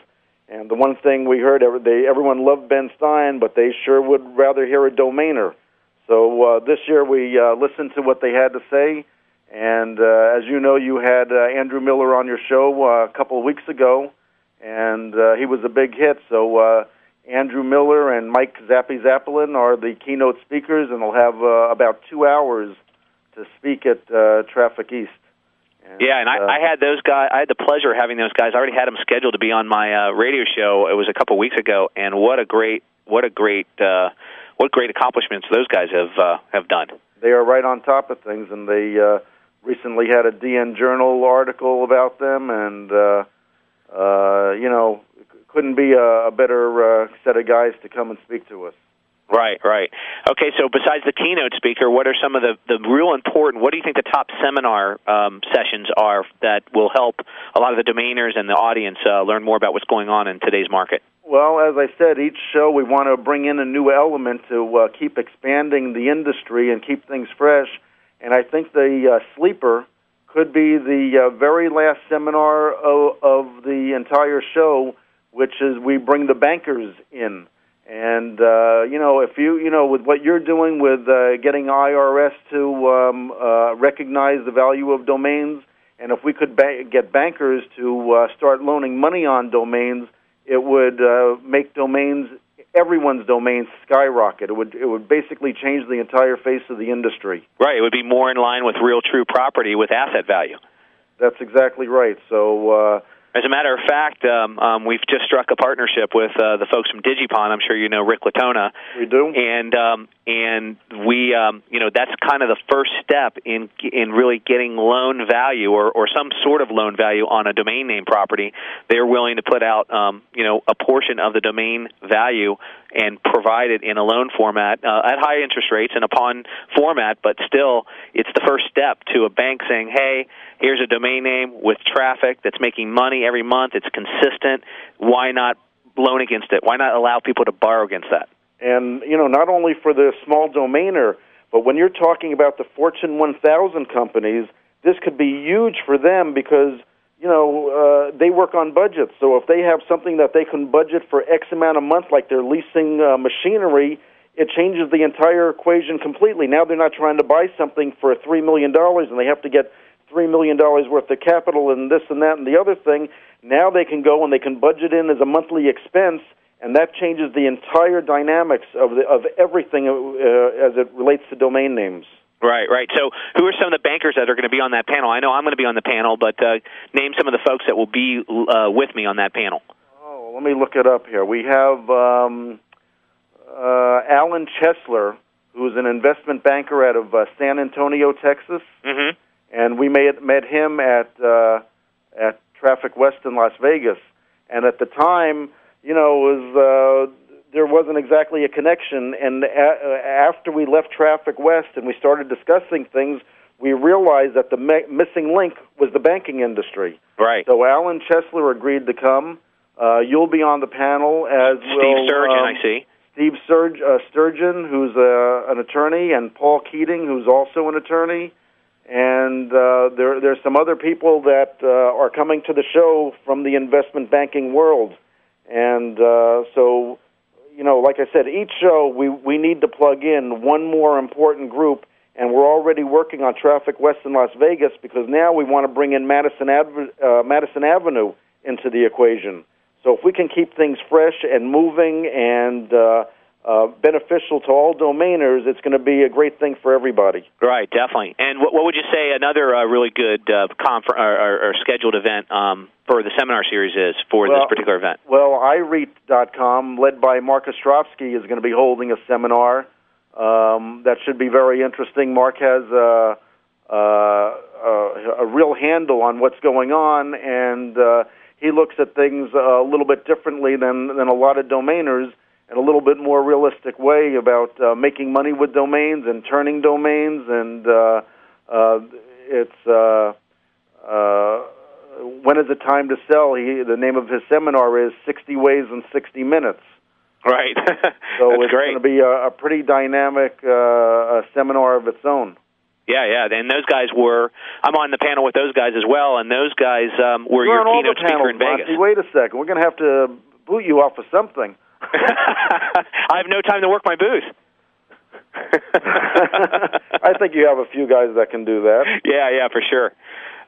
And the one thing we heard, they, everyone loved Ben Stein, but they sure would rather hear a domainer. So uh, this year we uh, listened to what they had to say, and uh, as you know, you had uh, Andrew Miller on your show uh, a couple of weeks ago, and uh, he was a big hit. So uh, Andrew Miller and Mike Zappy Zappelin are the keynote speakers, and they'll have uh, about two hours to speak at uh, Traffic East. And, yeah, and I, uh, I had those guys. I had the pleasure of having those guys. I already had them scheduled to be on my uh, radio show. It was a couple of weeks ago, and what a great, what a great. Uh, What great accomplishments those guys have uh, have done. They are right on top of things, and they uh, recently had a D N Journal article about them, and, uh, uh, you know, couldn't be a, a better uh, set of guys to come and speak to us. Right, right. Okay, so besides the keynote speaker, what are some of the, the real important, what do you think the top seminar um, sessions are that will help a lot of the domainers and the audience uh, learn more about what's going on in today's market? Well, as I said, each show we want to bring in a new element to uh, keep expanding the industry and keep things fresh. And I think the uh, sleeper could be the uh, very last seminar of, of the entire show, which is we bring the bankers in. And, uh, you know, if you, you know, with what you're doing with uh, getting I R S to um, uh, recognize the value of domains, and if we could ba- get bankers to uh, start loaning money on domains, it would uh, make domains, everyone's domains, skyrocket. It would it would basically change the entire face of the industry. Right. It would be more in line with real, true property with asset value. That's exactly right. So uh, As a matter of fact, um, um, we've just struck a partnership with uh, the folks from Digipond. I'm sure you know Rick Latona. We do. And um, and we, um, you know, that's kind of the first step in in really getting loan value or, or some sort of loan value on a domain name property. They're willing to put out, um, you know, a portion of the domain value and provide it in a loan format uh, at high interest rates and upon format, but still it's the first step to a bank saying, hey, here's a domain name with traffic that's making money every month, it's consistent, why not loan against it? Why not allow people to borrow against that? And, you know, not only for the small domainer, but when you're talking about the Fortune one thousand companies, this could be huge for them because, you know, uh, they work on budgets. So if they have something that they can budget for X amount a month, like they're leasing uh, machinery, it changes the entire equation completely. Now they're not trying to buy something for three million dollars and they have to get three million dollars worth of capital and this and that and the other thing. Now they can go and they can budget in as a monthly expense, and that changes the entire dynamics of the, of everything uh, as it relates to domain names. Right, right. So who are some of the bankers that are going to be on that panel? I know I'm going to be on the panel, but uh, name some of the folks that will be uh, with me on that panel. Oh, let me look it up here. We have um, uh, Alan Chesler, who's an investment banker out of uh, San Antonio, Texas. Mm-hmm. And we met, met him at uh, at Traffic West in Las Vegas. And at the time, you know, it was... Uh, there wasn't exactly a connection, and a- after we left Traffic West and we started discussing things, we realized that the me- missing link was the banking industry. Right. So Alan Chesler agreed to come. Uh, you'll be on the panel as Steve will... Steve Sturgeon, um, I see. Steve Surge, uh, Sturgeon, who's uh, an attorney, and Paul Keating, who's also an attorney. And uh, there there's some other people that uh, are coming to the show from the investment banking world. And uh, so... You know, like I said, each show we, we need to plug in one more important group, and we're already working on Traffic West in Las Vegas because now we want to bring in Madison, Adver- uh, Madison Avenue into the equation. So if we can keep things fresh and moving and uh, uh, beneficial to all domainers, it's going to be a great thing for everybody. Right, definitely. And what, what would you say another uh, really good uh, confer- or, or, or scheduled event um for the seminar series is for well, this particular event? Well, i reit dot com, led by Mark Ostrofsky, is going to be holding a seminar. Um, that should be very interesting. Mark has a, a, a, a real handle on what's going on, and uh, he looks at things a little bit differently than, than a lot of domainers, in a little bit more realistic way about uh, making money with domains and turning domains, and uh, uh, it's... Uh, uh, When is the time to sell? He, the name of his seminar is sixty ways in sixty minutes. Right. So it's going to be a, a pretty dynamic uh, a seminar of its own. Yeah, yeah. And those guys were, I'm on the panel with those guys as well, and those guys um, were You're your on keynote all the panels, speaker in Vegas. Monty, wait a second. We're going to have to boot you off of something. I have no time to work my booth. I think you have a few guys that can do that. Yeah, yeah, for sure.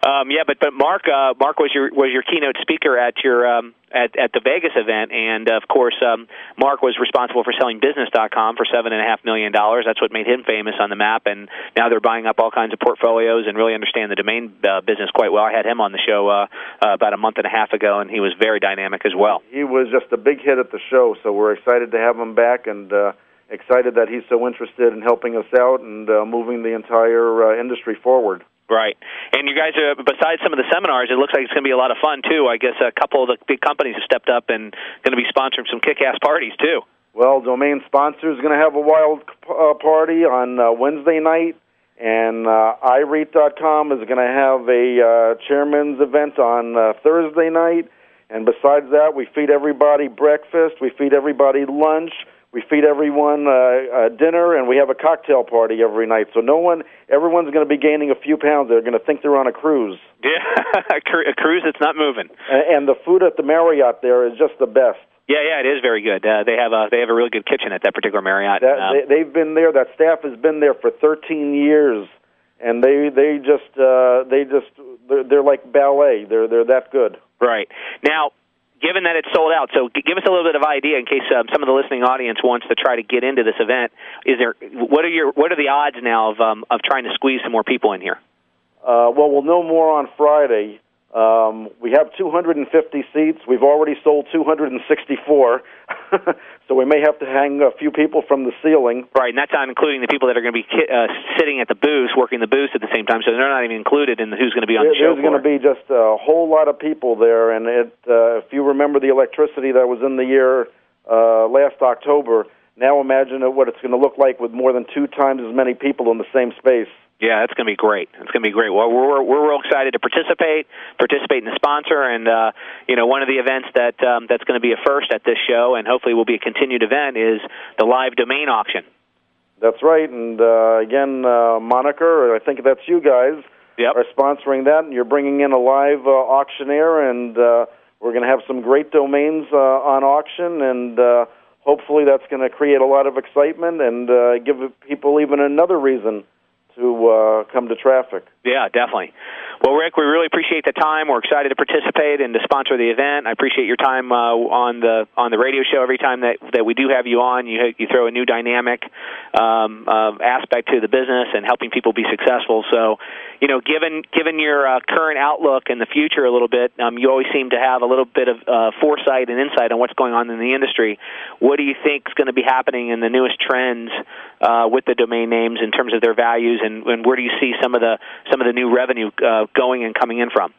Um, yeah, but but Mark uh, Mark was your was your keynote speaker at your um, at at the Vegas event, and of course um, Mark was responsible for selling Business dot com for seven and a half million dollars. That's what made him famous on the map, and now they're buying up all kinds of portfolios and really understand the domain uh, business quite well. I had him on the show uh, uh, about a month and a half ago, and he was very dynamic as well. He was just a big hit at the show, so we're excited to have him back, and uh, excited that he's so interested in helping us out and uh, moving the entire uh, industry forward. Right. And you guys, are, besides some of the seminars, it looks like it's going to be a lot of fun, too. I guess a couple of the big companies have stepped up and going to be sponsoring some kick-ass parties, too. Well, Domain Sponsor is going to have a wild uh, party on uh, Wednesday night, and uh, i reit dot com is going to have a uh, chairman's event on uh, Thursday night. And besides that, we feed everybody breakfast, we feed everybody lunch, we feed everyone uh, uh, dinner, and we have a cocktail party every night. So no one, everyone's going to be gaining a few pounds. They're going to think they're on a cruise. Yeah, a, cru- a cruise that's not moving. And, and the food at the Marriott there is just the best. Yeah, yeah, it is very good. Uh, they have a they have a really good kitchen at that particular Marriott. That, um, they, they've been there. That staff has been there for thirteen years, and they they just uh, they just they're, they're like ballet. They're they're that good. Right now. Given that it's sold out, so give us a little bit of idea in case um, some of the listening audience wants to try to get into this event. Is there what are your what are the odds now of um, of trying to squeeze some more people in here? Uh, well, we'll know more on Friday. Um, we have two hundred fifty seats. We've already sold two hundred sixty-four, so we may have to hang a few people from the ceiling. Right, and that's not including the people that are going to be uh, sitting at the booth, working the booth at the same time, so they're not even included in who's going to be on the show. There's going to be just a whole lot of people there, and it, uh, if you remember the electricity that was in the air uh, last October, now imagine what it's going to look like with more than two times as many people in the same space. Yeah, that's going to be great. It's going to be great. Well, we're we're real excited to participate, participate in the sponsor, and uh, you know, one of the events that um, that's going to be a first at this show, and hopefully will be a continued event, is the live domain auction. That's right. And uh, again, uh, Moniker, I think that's you guys, yep, are sponsoring that, and you're bringing in a live uh, auctioneer, and uh, we're going to have some great domains uh, on auction, and uh, hopefully that's going to create a lot of excitement and uh, give people even another reason to uh, come to traffic. Yeah, definitely. Well, Rick, we really appreciate the time. We're excited to participate and to sponsor the event. I appreciate your time uh, on the on the radio show. Every time that, that we do have you on, you you throw a new dynamic um, uh, aspect to the business and helping people be successful. So, you know, given given your uh, current outlook and the future a little bit, um, you always seem to have a little bit of uh, foresight and insight on what's going on in the industry. What do you think is going to be happening in the newest trends uh, with the domain names in terms of their values? And, and where do you see some of the some of the new revenue uh, going and coming in from?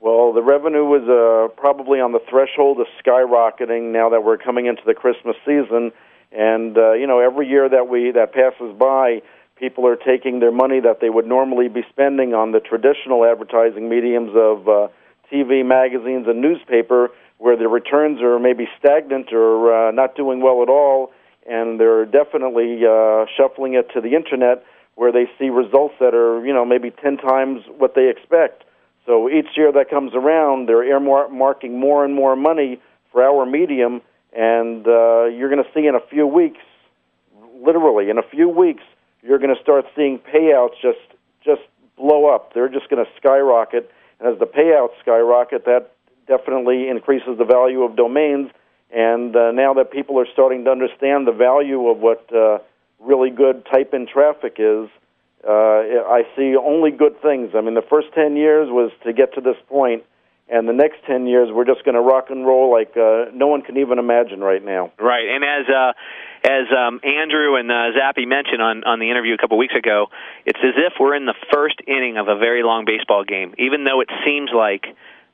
Well, the revenue was uh, probably on the threshold of skyrocketing now that we're coming into the Christmas season, and uh, you know, every year that we that passes by, people are taking their money that they would normally be spending on the traditional advertising mediums of uh, T V, magazines, and newspaper, where the returns are maybe stagnant or uh, not doing well at all, and they're definitely uh, shuffling it to the internet, where they see results that are, you know, maybe ten times what they expect. So each year that comes around, they're earmarking more and more money for our medium, and uh, you're going to see in a few weeks, literally in a few weeks, you're going to start seeing payouts just just blow up. They're just going to skyrocket, and as the payouts skyrocket, that definitely increases the value of domains, and uh, now that people are starting to understand the value of what uh, really good type-in traffic is, uh, I see only good things. I mean, the first ten years was to get to this point, and the next ten years we're just going to rock and roll like uh, no one can even imagine right now. Right, and as uh, as um, Andrew and uh, Zappy mentioned on, on the interview a couple weeks ago, it's as if we're in the first inning of a very long baseball game, even though it seems like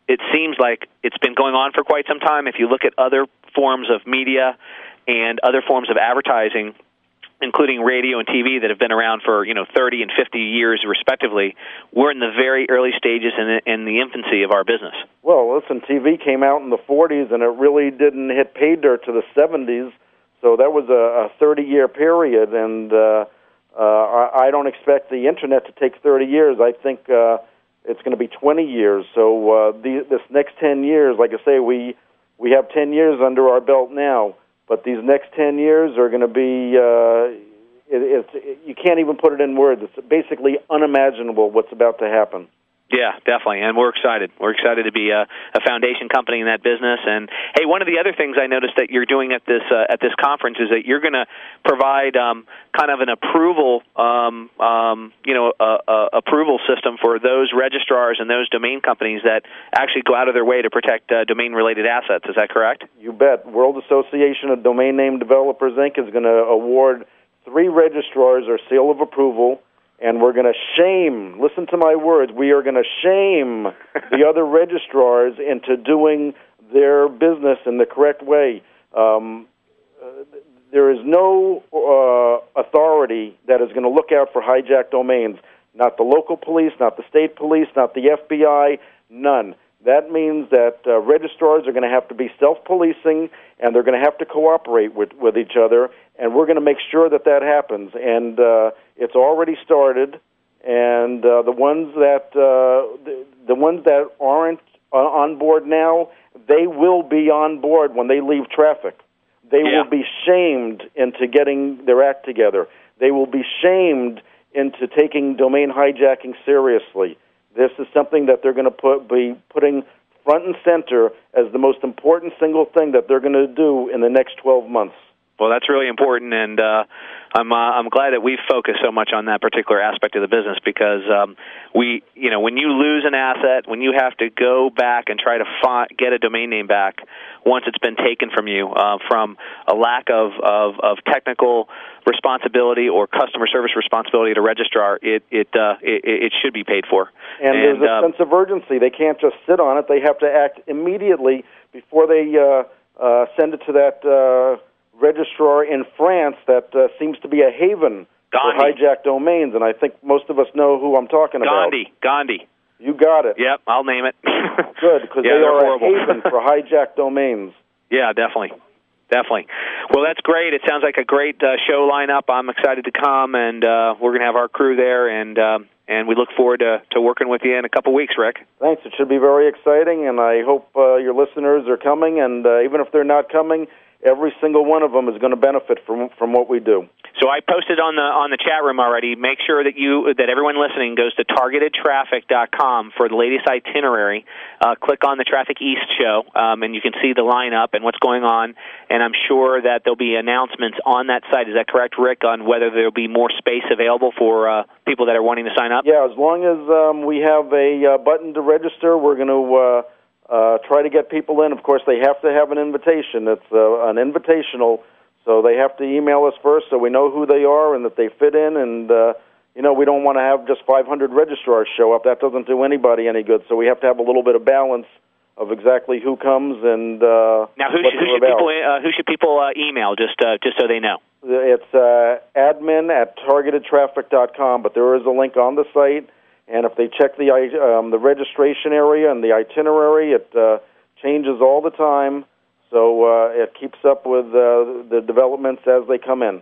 it seems like it's been going on for quite some time. If you look at other forms of media and other forms of advertising, including radio and T V that have been around for, you know, thirty and fifty years respectively, we're in the very early stages in the, in the infancy of our business. Well, listen, T V came out in the forties, and it really didn't hit pay dirt to the seventies, so that was a thirty-year period, and uh, uh, I don't expect the internet to take thirty years. I think uh, it's going to be twenty years, so uh, the, this next ten years, like I say, we we have ten years under our belt now. But these next ten years are going to be, uh, it, it's, it, you can't even put it in words. It's basically unimaginable what's about to happen. Yeah, definitely, and we're excited. We're excited to be a, a foundation company in that business. And hey, one of the other things I noticed that you're doing at this uh, at this conference is that you're going to provide um, kind of an approval, um, um, you know, a, a approval system for those registrars and those domain companies that actually go out of their way to protect uh, domain-related assets. Is that correct? You bet. World Association of Domain Name Developers Incorporated is going to award three registrars or seal of approval. And we're going to shame, listen to my words, we are going to shame the other registrars into doing their business in the correct way. Um, uh, there is no uh, authority that is going to look out for hijacked domains. Not the local police, not the state police, not the F B I, none. That means that uh, registrars are going to have to be self-policing, and they're going to have to cooperate with, with each other, and we're going to make sure that that happens. And uh, it's already started, and uh, the ones that uh, the, the ones that aren't uh, on board now, they will be on board when they leave traffic. They yeah. will be shamed into getting their act together. They will be shamed into taking domain hijacking seriously. This is something that they're going to put, be putting front and center as the most important single thing that they're going to do in the next twelve months. Well, that's really important, and uh, I'm uh, I'm glad that we've focused so much on that particular aspect of the business, because um, we, you know, when you lose an asset, when you have to go back and try to find, get a domain name back once it's been taken from you, uh, from a lack of, of, of technical responsibility or customer service responsibility to registrar, it it uh, it, it should be paid for. And, and there's a uh, sense of urgency. They can't just sit on it. They have to act immediately before they uh, uh, send it to that Uh registrar in France that uh, seems to be a haven Gandi. For hijacked domains, and I think most of us know who I'm talking about. Gandi, Gandi. You got it. Yep, I'll name it. Good, because yeah, they are horrible. A haven for hijacked domains. Yeah, definitely. Definitely. Well, that's great. It sounds like a great uh, show lineup. I'm excited to come, and uh, we're going to have our crew there, and um, and we look forward to, to working with you in a couple weeks, Rick. Thanks. It should be very exciting, and I hope uh, your listeners are coming, and uh, even if they're not coming, every single one of them is going to benefit from from what we do. So I posted on the on the chat room already. Make sure that you that everyone listening goes to targeted traffic dot com for the latest itinerary. Uh, click on the Traffic East show, um, and you can see the lineup and what's going on. And I'm sure that there'll be announcements on that site. Is that correct, Rick? On whether there'll be more space available for uh, people that are wanting to sign up? Yeah, as long as um, we have a uh, button to register, we're going to Uh Uh, try to get people in. Of course, they have to have an invitation. It's uh, an invitational, so they have to email us first so we know who they are and that they fit in. And, uh, you know, we don't want to have just five hundred registrars show up. That doesn't do anybody any good, so we have to have a little bit of balance of exactly who comes and uh, now, who, what should, who should about. people uh, who should people uh, email, just, uh, just so they know? It's uh, admin at targeted traffic dot com, but there is a link on the site. And if they check the um, the registration area and the itinerary, it uh, changes all the time, so uh, it keeps up with uh, the developments as they come in.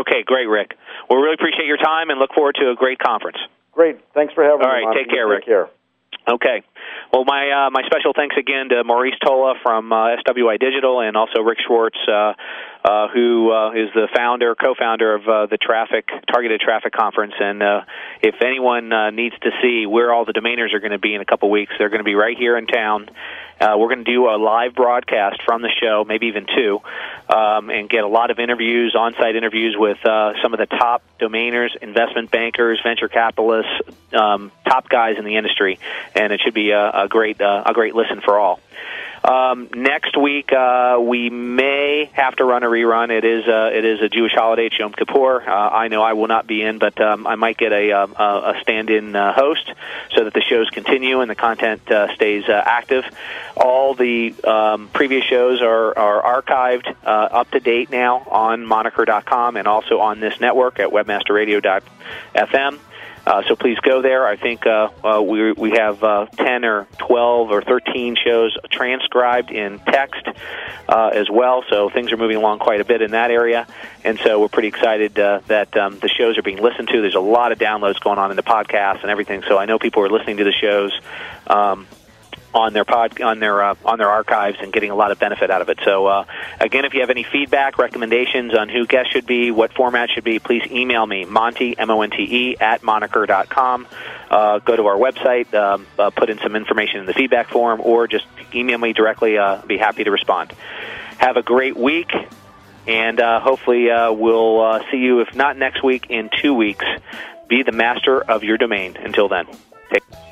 Okay, great, Rick. We well, really appreciate your time and look forward to a great conference. Great. Thanks for having me. All right, me, take care, take Rick. Care. Okay. Well, my uh, my special thanks again to Maurice Tola from uh, S W I Digital, and also Rick Schwartz, uh, uh, who uh, is the founder, co-founder of uh, the Traffic Targeted Traffic Conference. And uh, if anyone uh, needs to see where all the domainers are going to be in a couple weeks, they're going to be right here in town. Uh, we're going to do a live broadcast from the show, maybe even two, um, and get a lot of interviews, on-site interviews with uh, some of the top domainers, investment bankers, venture capitalists, um, top guys in the industry, and it should be a, a great uh, a great listen for all. Um, next week, uh, we may have to run a rerun. It is uh, it is a Jewish holiday, Yom Kippur. Uh, I know I will not be in, but um, I might get a, um, a stand-in uh, host so that the shows continue and the content uh, stays uh, active. All the um, previous shows are, are archived, uh, up to date now on moniker dot com and also on this network at webmaster radio dot f m. Uh, so please go there. I think uh, uh, we we have uh, ten or twelve or thirteen shows transcribed in text uh, as well. So things are moving along quite a bit in that area, and so we're pretty excited uh, that um, the shows are being listened to. There's a lot of downloads going on in the podcast and everything. So I know people are listening to the shows Um, on their pod, on their uh, on their archives and getting a lot of benefit out of it. So uh, again, if you have any feedback, recommendations on who guests should be, what format should be, please email me, Monte, M O N T E, at moniker dot com. Uh, go to our website, um, uh, put in some information in the feedback form, or just email me directly. Uh, I'll be happy to respond. Have a great week, and uh, hopefully uh, we'll uh, see you, if not next week, in two weeks. Be the master of your domain. Until then, take care.